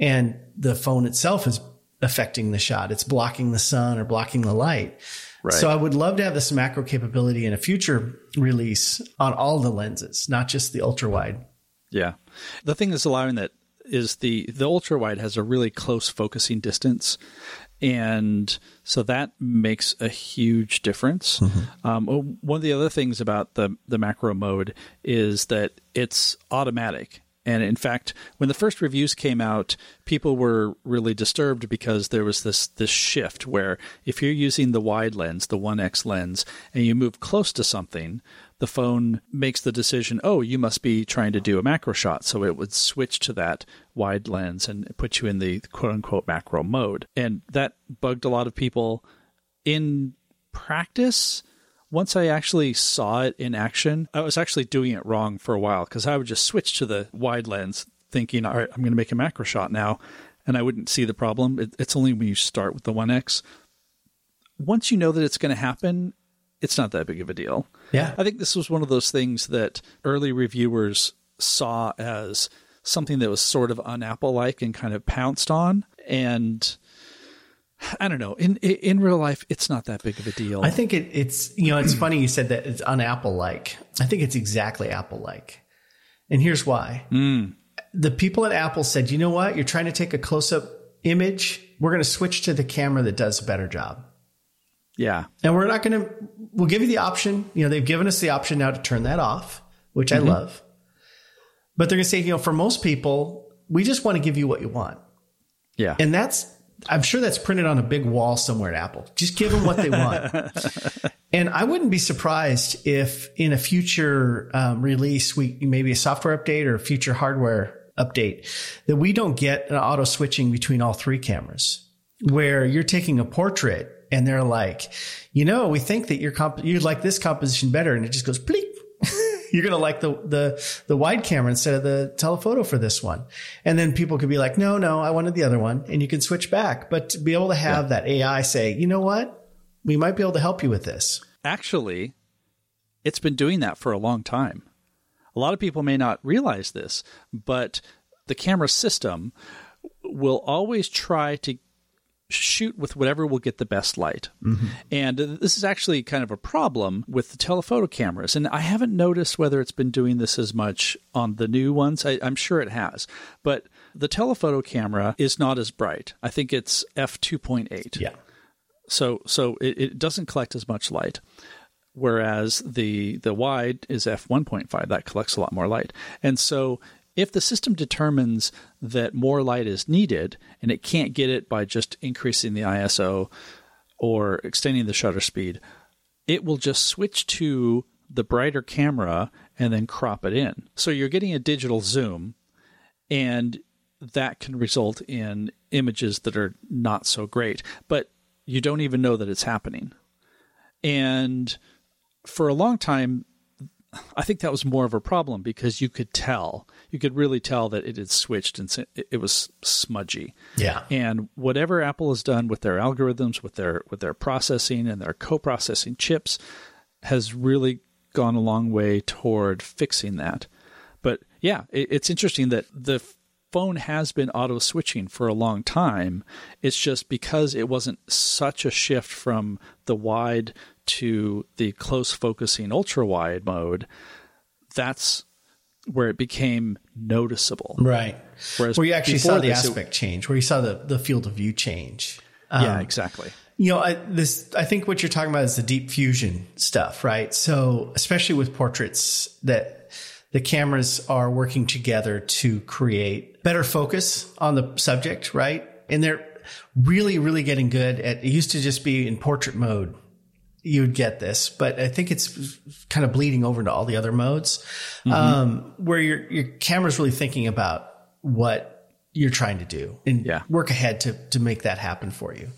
And the phone itself is affecting the shot. It's blocking the sun or blocking the light. Right. So I would love to have this macro capability in a future release on all the lenses, not just the ultra wide. Yeah. The thing that's allowing that is the, the ultra wide has a really close focusing distance. And so that makes a huge difference. Mm-hmm. Um, one of the other things about the, the macro mode is that it's automatic. And in fact, when the first reviews came out, people were really disturbed because there was this this shift where if you're using the wide lens, the one X lens, and you move close to something, the phone makes the decision, oh, you must be trying to do a macro shot. So it would switch to that wide lens and put you in the quote-unquote macro mode. And that bugged a lot of people. In practice, once I actually saw it in action, I was actually doing it wrong for a while because I would just switch to the wide lens thinking, all right, I'm going to make a macro shot now, and I wouldn't see the problem. It, it's only when you start with the one X. Once you know that it's going to happen, it's not that big of a deal. Yeah. I think this was one of those things that early reviewers saw as something that was sort of un-Apple-like and kind of pounced on, and I don't know. In in real life, it's not that big of a deal. I think it, it's, you know, it's funny you said that it's un-Apple-like. I think it's exactly Apple-like. And here's why. Mm. The people at Apple said, you know what? You're trying to take a close-up image. We're going to switch to the camera that does a better job. Yeah. And we're not going to, we'll give you the option. You know, they've given us the option now to turn that off, which mm-hmm. I love. But they're going to say, you know, for most people, we just want to give you what you want. Yeah. And that's, I'm sure that's printed on a big wall somewhere at Apple. Just give them what they want. And I wouldn't be surprised if in a future um, release, we maybe a software update or a future hardware update, that we don't get an auto switching between all three cameras where you're taking a portrait and they're like, you know, we think that your comp- you'd like this composition better. And it just goes, bleep. You're going to like the, the, the wide camera instead of the telephoto for this one. And then people could be like, no, no, I wanted the other one. And you can switch back. But to be able to have yeah. that A I say, you know what? We might be able to help you with this. Actually, it's been doing that for a long time. A lot of people may not realize this, but the camera system will always try to shoot with whatever will get the best light. Mm-hmm. And this is actually kind of a problem with the telephoto cameras. And I haven't noticed whether it's been doing this as much on the new ones. I, I'm sure it has. But the telephoto camera is not as bright. I think it's f two point eight. Yeah. So so it, it doesn't collect as much light. Whereas the the wide is f one point five. That collects a lot more light. And so if the system determines that more light is needed and it can't get it by just increasing the I S O or extending the shutter speed, it will just switch to the brighter camera and then crop it in. So you're getting a digital zoom, and that can result in images that are not so great, but you don't even know that it's happening. And for a long time, I think that was more of a problem because you could tell. You could really tell that it had switched and it was smudgy. Yeah. And whatever Apple has done with their algorithms, with their with their processing and their co-processing chips has really gone a long way toward fixing that. But yeah, it, it's interesting that the phone has been auto-switching for a long time. It's just because it wasn't such a shift from the wide to the close focusing ultra wide mode, that's where it became noticeable. Right. Whereas where you actually saw the this, aspect it, change, where you saw the, the field of view change. Um, yeah, exactly. You know, I, this, I think what you're talking about is the deep fusion stuff, right? So especially with portraits, that the cameras are working together to create better focus on the subject, right? And they're really, really getting good at, it used to just be in portrait mode, you'd get this, but I think it's kind of bleeding over into all the other modes, mm-hmm. um, where your, your camera's really thinking about what you're trying to do and yeah. work ahead to, to make that happen for you.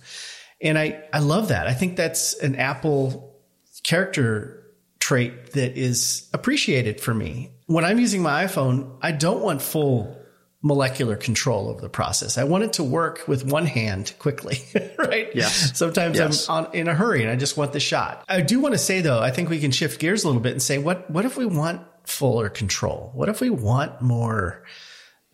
And I, I love that. I think that's an Apple character trait that is appreciated for me. When I'm using my iPhone, I don't want full molecular control over the process. I want it to work with one hand quickly, right? Yes. Sometimes yes. I'm on, in a hurry and I just want the shot. I do want to say, though, I think we can shift gears a little bit and say, what what if we want fuller control? What if we want more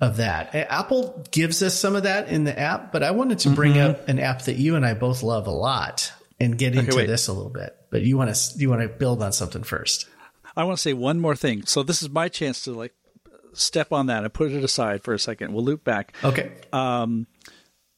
of that? Apple gives us some of that in the app, but I wanted to bring mm-hmm. up an app that you and I both love a lot and get okay, into wait. this a little bit. But you want to you want to build on something first. I want to say one more thing. So this is my chance to like step on that and put it aside for a second. We'll loop back. Okay. Um,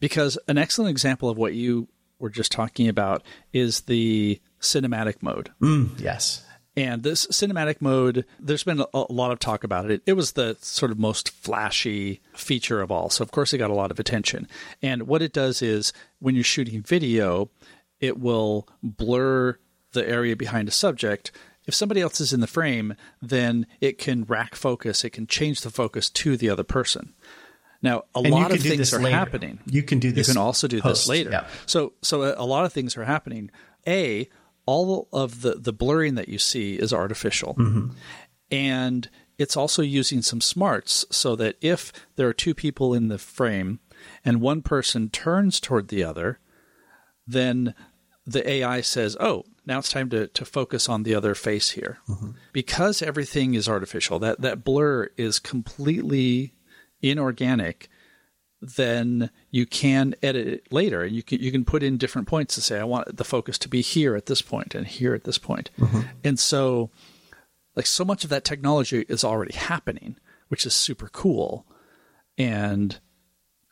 because an excellent example of what you were just talking about is the cinematic mode. Mm, yes. And this cinematic mode, there's been a lot of talk about it. it. It was the sort of most flashy feature of all. So, of course, it got a lot of attention. And what it does is when you're shooting video, it will blur the area behind a subject. If somebody else is in the frame, then it can rack focus. It can change the focus to the other person. Now, a and lot of things are later. happening. You can do this. You can also do post. this later. Yeah. So, so a lot of things are happening. A, all of the, the blurring that you see is artificial. Mm-hmm. And it's also using some smarts so that if there are two people in the frame and one person turns toward the other, then the A I says, oh, now it's time to, to focus on the other face here. Mm-hmm. Because everything is artificial, that, that blur is completely inorganic, then you can edit it later. And you can you can put in different points to say, I want the focus to be here at this point and here at this point. Mm-hmm. And so like so much of that technology is already happening, which is super cool. And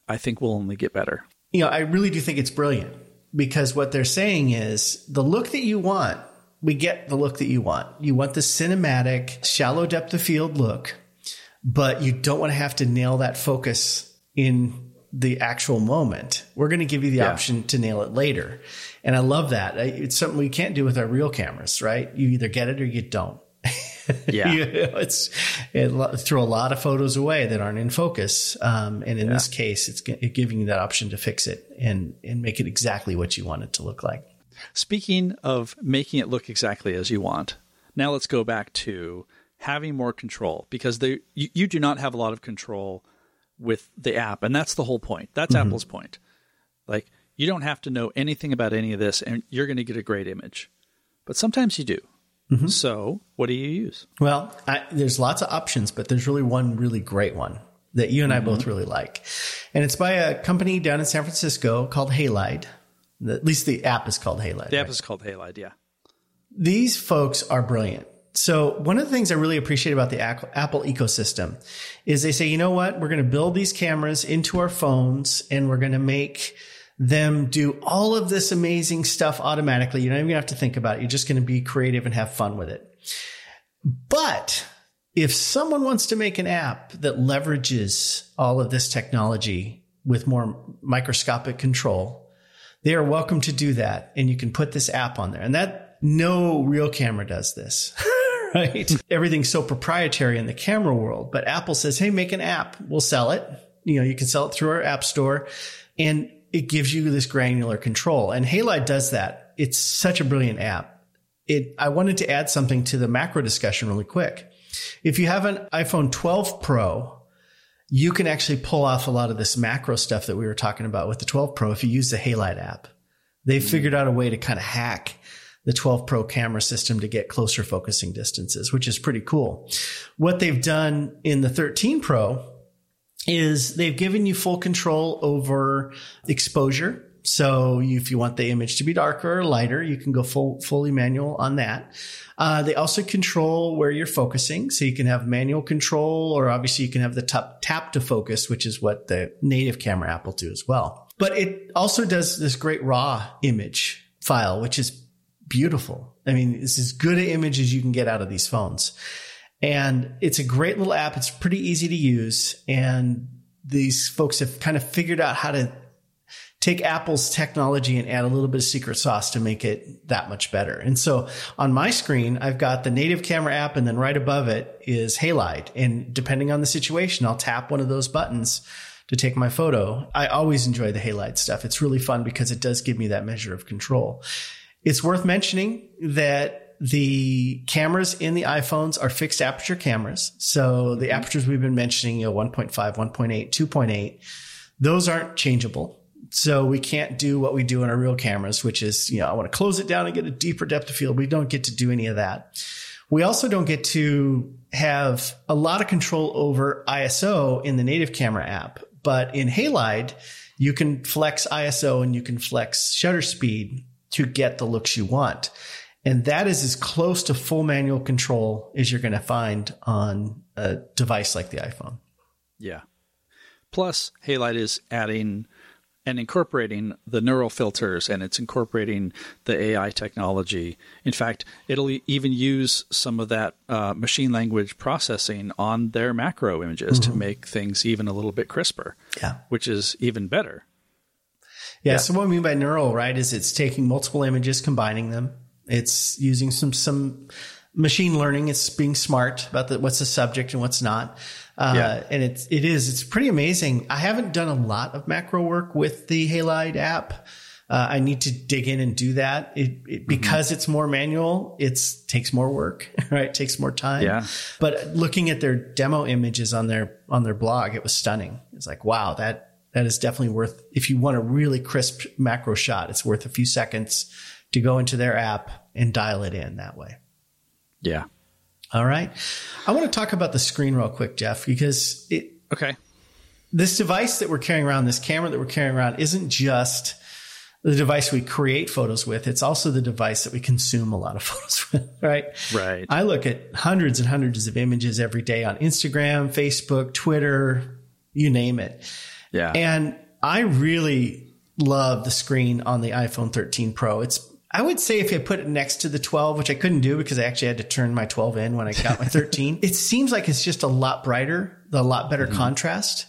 I think we'll only get better. You know, I really do think it's brilliant. Because what they're saying is the look that you want, we get the look that you want. You want the cinematic, shallow depth of field look, but you don't want to have to nail that focus in the actual moment. We're going to give you the yeah. option to nail it later. And I love that. It's something we can't do with our real cameras, right? You either get it or you don't. Yeah. You know, it's it throw a lot of photos away that aren't in focus. Um, and in yeah. this case, it's g- giving you that option to fix it and, and make it exactly what you want it to look like. Speaking of making it look exactly as you want, now let's go back to having more control, because they, you, you do not have a lot of control with the app. And that's the whole point. That's mm-hmm. Apple's point. Like, you don't have to know anything about any of this and you're going to get a great image. But sometimes you do. Mm-hmm. So what do you use? Well, I, there's lots of options, but there's really one really great one that you and mm-hmm. I both really like. And it's by a company down in San Francisco called Halide. At least the app is called Halide. The right? app is called Halide, yeah. These folks are brilliant. So one of the things I really appreciate about the Apple ecosystem is they say, you know what? We're going to build these cameras into our phones and we're going to make them do all of this amazing stuff automatically. You don't even have to think about it. You're just going to be creative and have fun with it. But if someone wants to make an app that leverages all of this technology with more microscopic control, they are welcome to do that. And you can put this app on there. And that no real camera does this, right? Everything's so proprietary in the camera world. But Apple says, hey, make an app. We'll sell it. You know, you can sell it through our app store. And it gives you this granular control. And Halide does that. It's such a brilliant app. It. I wanted to add something to the macro discussion really quick. If you have an iPhone twelve Pro, you can actually pull off a lot of this macro stuff that we were talking about with the twelve Pro if you use the Halide app. They mm-hmm. figured out a way to kind of hack the twelve Pro camera system to get closer focusing distances, which is pretty cool. What they've done in the thirteen Pro is they've given you full control over exposure. So if you want the image to be darker or lighter, you can go full, fully manual on that. Uh, they also control where you're focusing. So you can have manual control, or obviously you can have the tap, tap to focus, which is what the native camera app will do as well. But it also does this great raw image file, which is beautiful. I mean, it's as good an image as you can get out of these phones. And it's a great little app. It's pretty easy to use. And these folks have kind of figured out how to take Apple's technology and add a little bit of secret sauce to make it that much better. And so on my screen, I've got the native camera app, and then right above it is Halide. And depending on the situation, I'll tap one of those buttons to take my photo. I always enjoy the Halide stuff. It's really fun because it does give me that measure of control. It's worth mentioning that The cameras in the iPhones are fixed aperture cameras. So the apertures we've been mentioning, you know, one point five, one point eight, two point eight, those aren't changeable. So we can't do what we do in our real cameras, which is, you know, I want to close it down and get a deeper depth of field. We don't get to do any of that. We also don't get to have a lot of control over I S O in the native camera app. But in Halide, you can flex I S O and you can flex shutter speed to get the looks you want. And that is as close to full manual control as you're going to find on a device like the iPhone. Yeah. Plus, Halide is adding and incorporating the neural filters, and it's incorporating the A I technology. In fact, it'll even use some of that uh, machine language processing on their macro images mm-hmm. to make things even a little bit crisper, yeah. which is even better. Yeah, yeah. So what I mean by neural, right, is it's taking multiple images, combining them. It's using some some machine learning. It's being smart about the, what's the subject and what's not. Uh, yeah. And it's, it is, it's pretty amazing. I haven't done a lot of macro work with the Halide app. Uh, I need to dig in and do that. It, it because mm-hmm. it's more manual, it's takes more work, right? It takes more time. Yeah. But looking at their demo images on their, on their blog, it was stunning. It's like, wow, that, that is definitely worth, if you want a really crisp macro shot, it's worth a few seconds to go into their app and dial it in that way. Yeah. All right. I want to talk about the screen real quick, Jeff, because it, okay. This device that we're carrying around, this camera that we're carrying around, isn't just the device we create photos with. It's also the device that we consume a lot of photos with, right? Right. I look at hundreds and hundreds of images every day on Instagram, Facebook, Twitter, you name it. Yeah. And I really love the screen on the iPhone thirteen Pro. It's, I would say if I put it next to the twelve, which I couldn't do because I actually had to turn my twelve in when I got my thirteen, it seems like it's just a lot brighter, a lot better mm-hmm. contrast.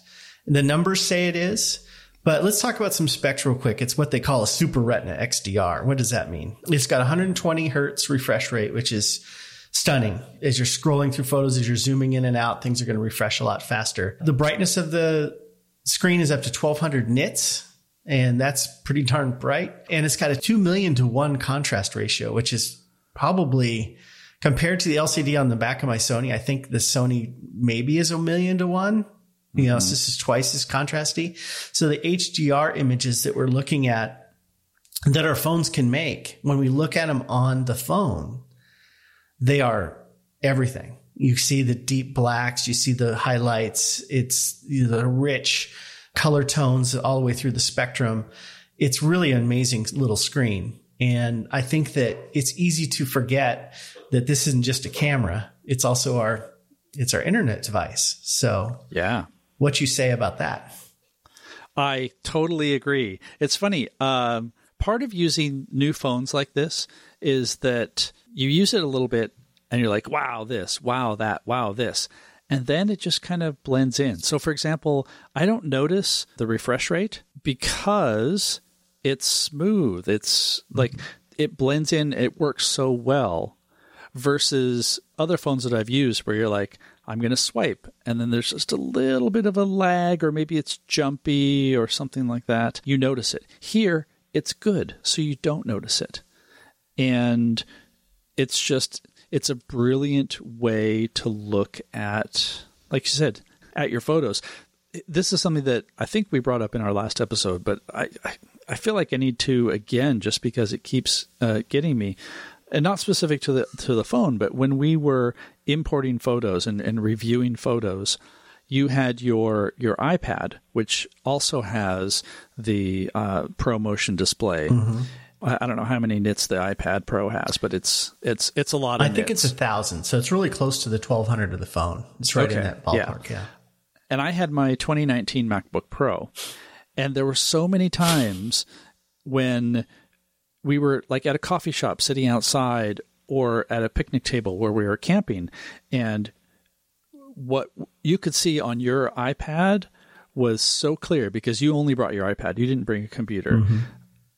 The numbers say it is, but let's talk about some specs real quick. It's what they call a Super Retina X D R. What does that mean? It's got one hundred twenty hertz refresh rate, which is stunning. As you're scrolling through photos, as you're zooming in and out, things are going to refresh a lot faster. The brightness of the screen is up to twelve hundred nits. And that's pretty darn bright. And it's got a two million to one contrast ratio, which is probably, compared to the L C D on the back of my Sony, I think the Sony maybe is a million to one. Mm-hmm. You know, so this is twice as contrasty. So the H D R images that we're looking at that our phones can make, when we look at them on the phone, they are everything. You see the deep blacks, you see the highlights, it's the rich color tones all the way through the spectrum. It's really an amazing little screen. And I think that it's easy to forget that this isn't just a camera. It's also our, it's our internet device. So yeah, what you say about that? I totally agree. It's funny. Um, part of using new phones like this is that you use it a little bit and you're like, wow, this, wow, that, wow, this. And then it just kind of blends in. So, for example, I don't notice the refresh rate because it's smooth. It's like it blends in. It works so well versus other phones that I've used where you're like, I'm going to swipe. And then there's just a little bit of a lag, or maybe it's jumpy or something like that. You notice it. Here, it's good. So you don't notice it. And it's just... it's a brilliant way to look at, like you said, at your photos. This is something that I think we brought up in our last episode, but I, I, I feel like I need to again, just because it keeps uh, getting me, and not specific to the to the phone, but when we were importing photos and, and reviewing photos, you had your your iPad, which also has the uh, ProMotion display. Mm-hmm. I don't know how many nits the iPad Pro has, but it's it's it's a lot of I nits. think it's a thousand, so it's really close to the twelve hundred of the phone. It's right okay. in that ballpark, yeah. yeah. And I had my twenty nineteen MacBook Pro, and there were so many times when we were like at a coffee shop sitting outside or at a picnic table where we were camping, and what you could see on your iPad was so clear because you only brought your iPad. You didn't bring a computer. Mm-hmm.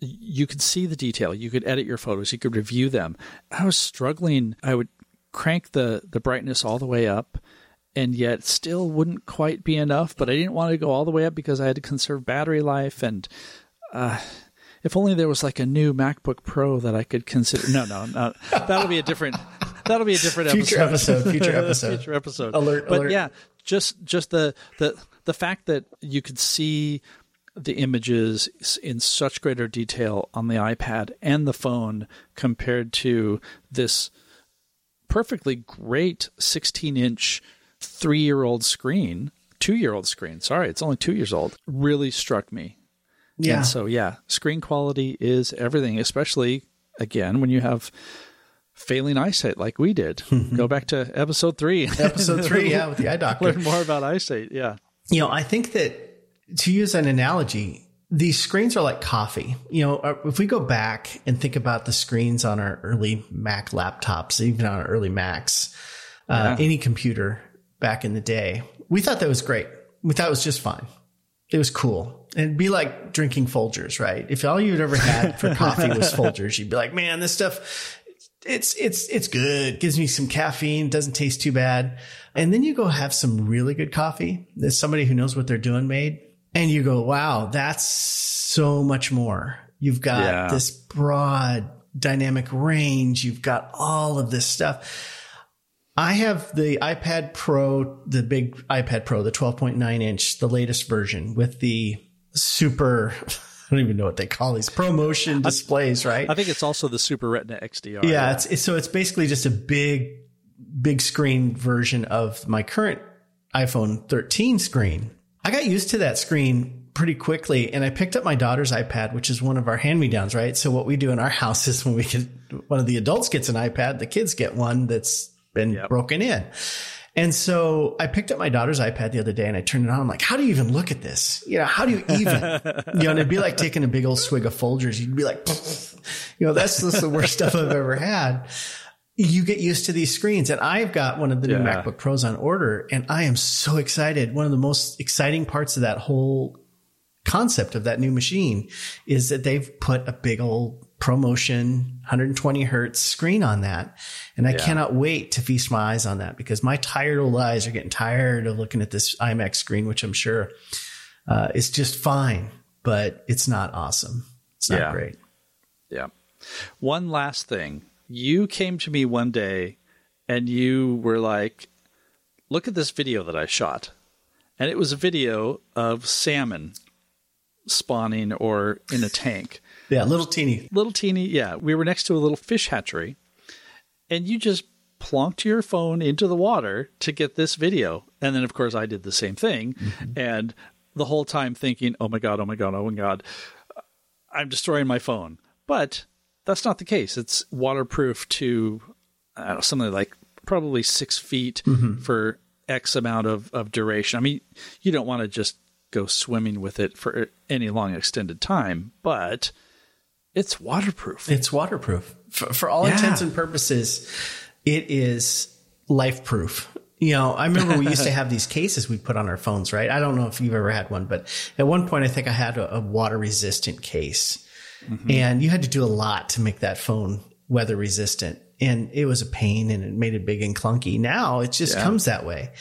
You could see the detail. You could edit your photos. You could review them. I was struggling. I would crank the, the brightness all the way up, and yet still wouldn't quite be enough. But I didn't want to go all the way up because I had to conserve battery life. And uh, if only there was like a new MacBook Pro that I could consider. No, no, no. That'll be a different. That'll be a different future episode. episode future episode. Future episode. Alert! But alert. yeah, just just the the the fact that you could see the images in such greater detail on the iPad and the phone compared to this perfectly great sixteen-inch three-year-old screen, two-year-old screen. Sorry, it's only two years old. Really struck me. Yeah. And so, yeah, screen quality is everything, especially, again, when you have failing eyesight like we did. Go back to episode three. Episode three, yeah, with the eye doctor. Learn more about eyesight, yeah. You know, I think that, to use an analogy, these screens are like coffee. You know, if we go back and think about the screens on our early Mac laptops, even on our early Macs, yeah. uh, any computer back in the day, we thought that was great. We thought it was just fine. It was cool. And it'd be like drinking Folgers, right? If all you'd ever had for coffee was Folgers, you'd be like, man, this stuff, it's, it's, it's good. It gives me some caffeine. Doesn't taste too bad. And then you go have some really good coffee that somebody who knows what they're doing made. And you go, wow, that's so much more. You've got yeah. this broad dynamic range. You've got all of this stuff. I have the iPad Pro, the big iPad Pro, the twelve point nine inch, the latest version with the super, I don't even know what they call these, ProMotion displays, right? I think it's also the Super Retina X D R. Yeah, yeah. It's, it's, so it's basically just a big, big screen version of my current iPhone thirteen screen. I got used to that screen pretty quickly, and I picked up my daughter's iPad, which is one of our hand-me-downs, right? So what we do in our house is when we get one of the adults gets an iPad, the kids get one that's been yep. broken in. And so I picked up my daughter's iPad the other day and I turned it on. I'm like, how do you even look at this? You know, how do you even, you know, and it'd be like taking a big old swig of Folgers. You'd be like, you know, that's, that's the worst stuff I've ever had. You get used to these screens, and I've got one of the yeah. new MacBook Pros on order, and I am so excited. One of the most exciting parts of that whole concept of that new machine is that they've put a big old ProMotion one hundred twenty hertz screen on that. And I yeah. cannot wait to feast my eyes on that, because my tired old eyes are getting tired of looking at this iMac screen, which I'm sure uh, is just fine, but it's not awesome. It's not yeah. great. Yeah. One last thing. You came to me one day and you were like, look at this video that I shot. And it was a video of salmon spawning or in a tank. Yeah, little teeny. Little teeny, yeah. We were next to a little fish hatchery. And you just plonked your phone into the water to get this video. And then, of course, I did the same thing. Mm-hmm. And the whole time thinking, oh, my God, oh, my God, oh, my God, I'm destroying my phone. But that's not the case. It's waterproof to I don't know, something like probably six feet mm-hmm. for X amount of, of duration. I mean, you don't want to just go swimming with it for any long extended time, but it's waterproof. It's waterproof. For, for all yeah. intents and purposes, it is life-proof. You know, I remember we used to have these cases we put on our phones, right? I don't know if you've ever had one, but at one point I think I had a, a water-resistant case. Mm-hmm. And you had to do a lot to make that phone weather resistant. And it was a pain, and it made it big and clunky. Now it just yeah. comes that way.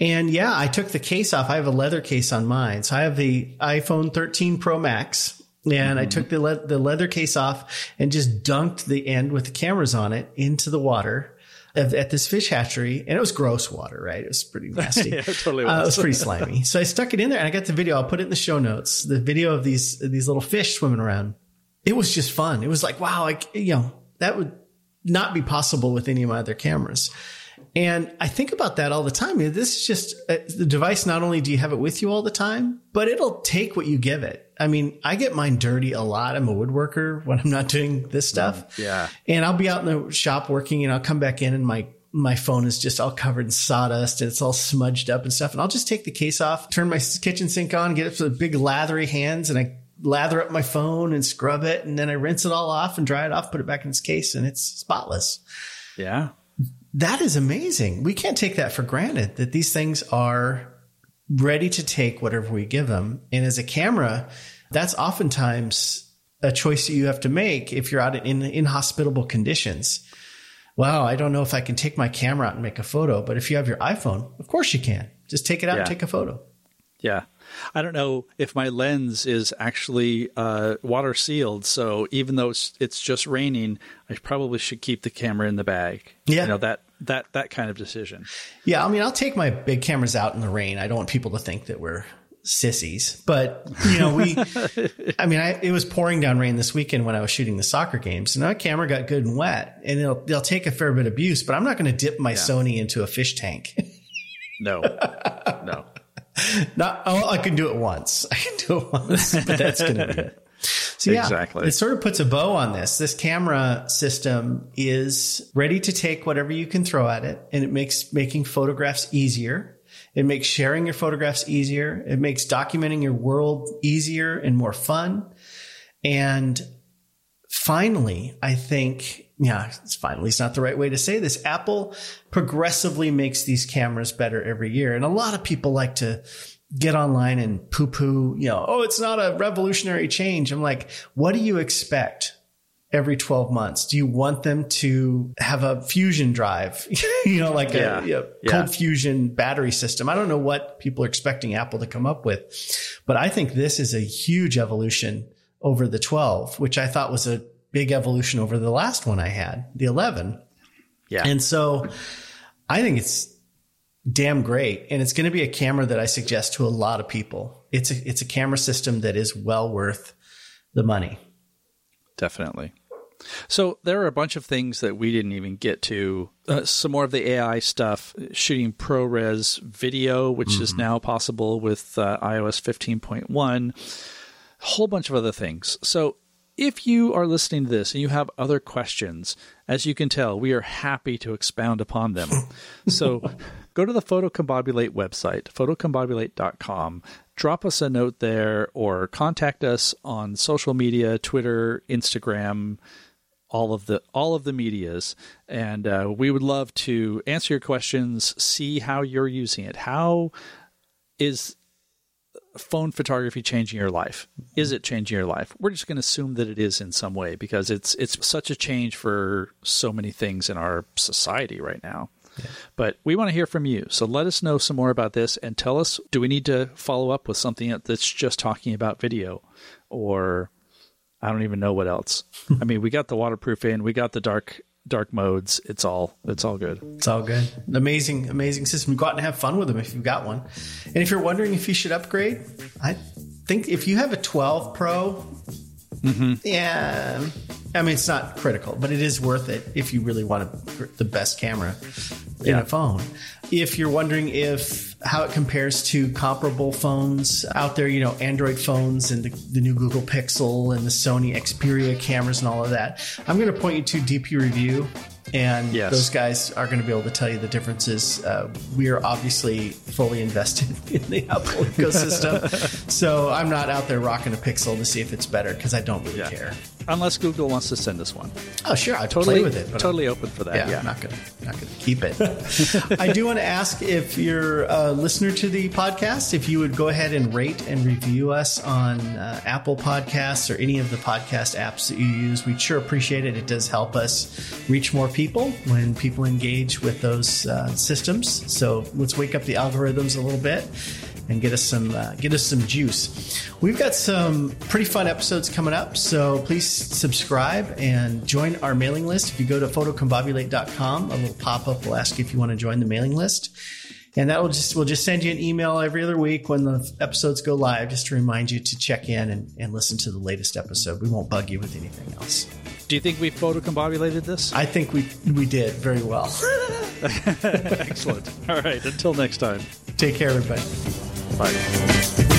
And yeah, I took the case off. I have a leather case on mine. So I have the iPhone thirteen Pro Max, and mm-hmm. I took the, le- the leather case off and just dunked the end with the cameras on it into the water at, at this fish hatchery. And it was gross water, right? It was pretty nasty. yeah, it totally was. Uh, it was pretty slimy. So I stuck it in there and I got the video. I'll put it in the show notes, the video of these, these little fish swimming around. It was just fun. It was like, wow, I, you know, that would not be possible with any of my other cameras. And I think about that all the time. This is just a, the device. Not only do you have it with you all the time, but it'll take what you give it. I mean, I get mine dirty a lot. I'm a woodworker when I'm not doing this stuff. Yeah. And I'll be out in the shop working, and I'll come back in, and my my phone is just all covered in sawdust, and it's all smudged up and stuff. And I'll just take the case off, turn my kitchen sink on, get it for the big lathery hands, and I lather up my phone and scrub it, and then I rinse it all off and dry it off, put it back in its case, and it's spotless. Yeah. That is amazing. We can't take that for granted, that these things are ready to take whatever we give them. And as a camera, that's oftentimes a choice that you have to make if you're out in inhospitable conditions. Wow, I don't know if I can take my camera out and make a photo, but if you have your iPhone, of course you can. Just take it out yeah. and take a photo. Yeah. I don't know if my lens is actually uh, water sealed. So even though it's, it's just raining, I probably should keep the camera in the bag. Yeah. You know, that, that, that kind of decision. Yeah. I mean, I'll take my big cameras out in the rain. I don't want people to think that we're sissies, but you know, we, I mean, I, it was pouring down rain this weekend when I was shooting the soccer games and my camera got good and wet and it'll, they'll take a fair bit of abuse, but I'm not going to dip my yeah. Sony into a fish tank. No, no. Not, oh, I can do it once. I can do it once, but that's going to be it. So yeah, exactly. It sort of puts a bow on this. This camera system is ready to take whatever you can throw at it. And it makes making photographs easier. It makes sharing your photographs easier. It makes documenting your world easier and more fun. And finally, I think, yeah, it's finally, it's not the right way to say this. Apple progressively makes these cameras better every year. And a lot of people like to get online and poo poo, you know, oh, it's not a revolutionary change. I'm like, what do you expect every twelve months? Do you want them to have a fusion drive, you know, like yeah. a, a cold yeah. fusion battery system? I don't know what people are expecting Apple to come up with, but I think this is a huge evolution over the twelve, which I thought was a big evolution over the last one I had, the eleven. Yeah. And so I think it's damn great. And it's going to be a camera that I suggest to a lot of people. It's a, it's a camera system that is well worth the money. Definitely. So there are a bunch of things that we didn't even get to. Uh, some more of the A I stuff, shooting ProRes video, which mm-hmm. is now possible with uh, iOS fifteen point one. A whole bunch of other things. So if you are listening to this and you have other questions, as you can tell, we are happy to expound upon them. So go to the Photo Combobulate website, photo combobulate dot com. Drop us a note there or contact us on social media, Twitter, Instagram, all of the all of the medias. And uh, we would love to answer your questions, see how you're using it. How is phone photography changing your life? Is it changing your life? We're just going to assume that it is in some way because it's it's such a change for so many things in our society right now. Yeah. But we want to hear from you. So let us know some more about this and tell us, do we need to follow up with something that's just talking about video or I don't even know what else. I mean, we got the waterproof in, we got the dark dark modes. It's all, it's all good. It's all good. An amazing, amazing system. Go out and have fun with them if you've got one. And if you're wondering if you should upgrade, I think if you have a twelve Pro, mm-hmm. yeah, I mean, it's not critical, but it is worth it if you really want a, the best camera yeah. in a phone. If you're wondering if how it compares to comparable phones out there, you know, Android phones and the, the new Google Pixel and the Sony Xperia cameras and all of that, I'm going to point you to D P Review. And yes. those guys are going to be able to tell you the differences. Uh, we are obviously fully invested in the Apple ecosystem. So I'm not out there rocking a Pixel to see if it's better because I don't really yeah. care. Unless Google wants to send us one. Oh, sure. I totally play with it. But totally I'm, open for that. Yeah, yeah. I'm not going not gonna to keep it. I do want to ask if you're a listener to the podcast, if you would go ahead and rate and review us on uh, Apple Podcasts or any of the podcast apps that you use. We'd sure appreciate it. It does help us reach more people. people when people engage with those uh, systems. So let's wake up the algorithms a little bit and get us some uh, get us some juice. We've got some pretty fun episodes coming up, so please subscribe and join our mailing list. If you go to photo combobulate dot com, a little pop-up will ask you if you want to join the mailing list. And that will just we'll just send you an email every other week when the episodes go live just to remind you to check in and, and listen to the latest episode. We won't bug you with anything else. Do you think we photocombobulated this? I think we we did very well. Excellent. All right. Until next time. Take care, everybody. Bye.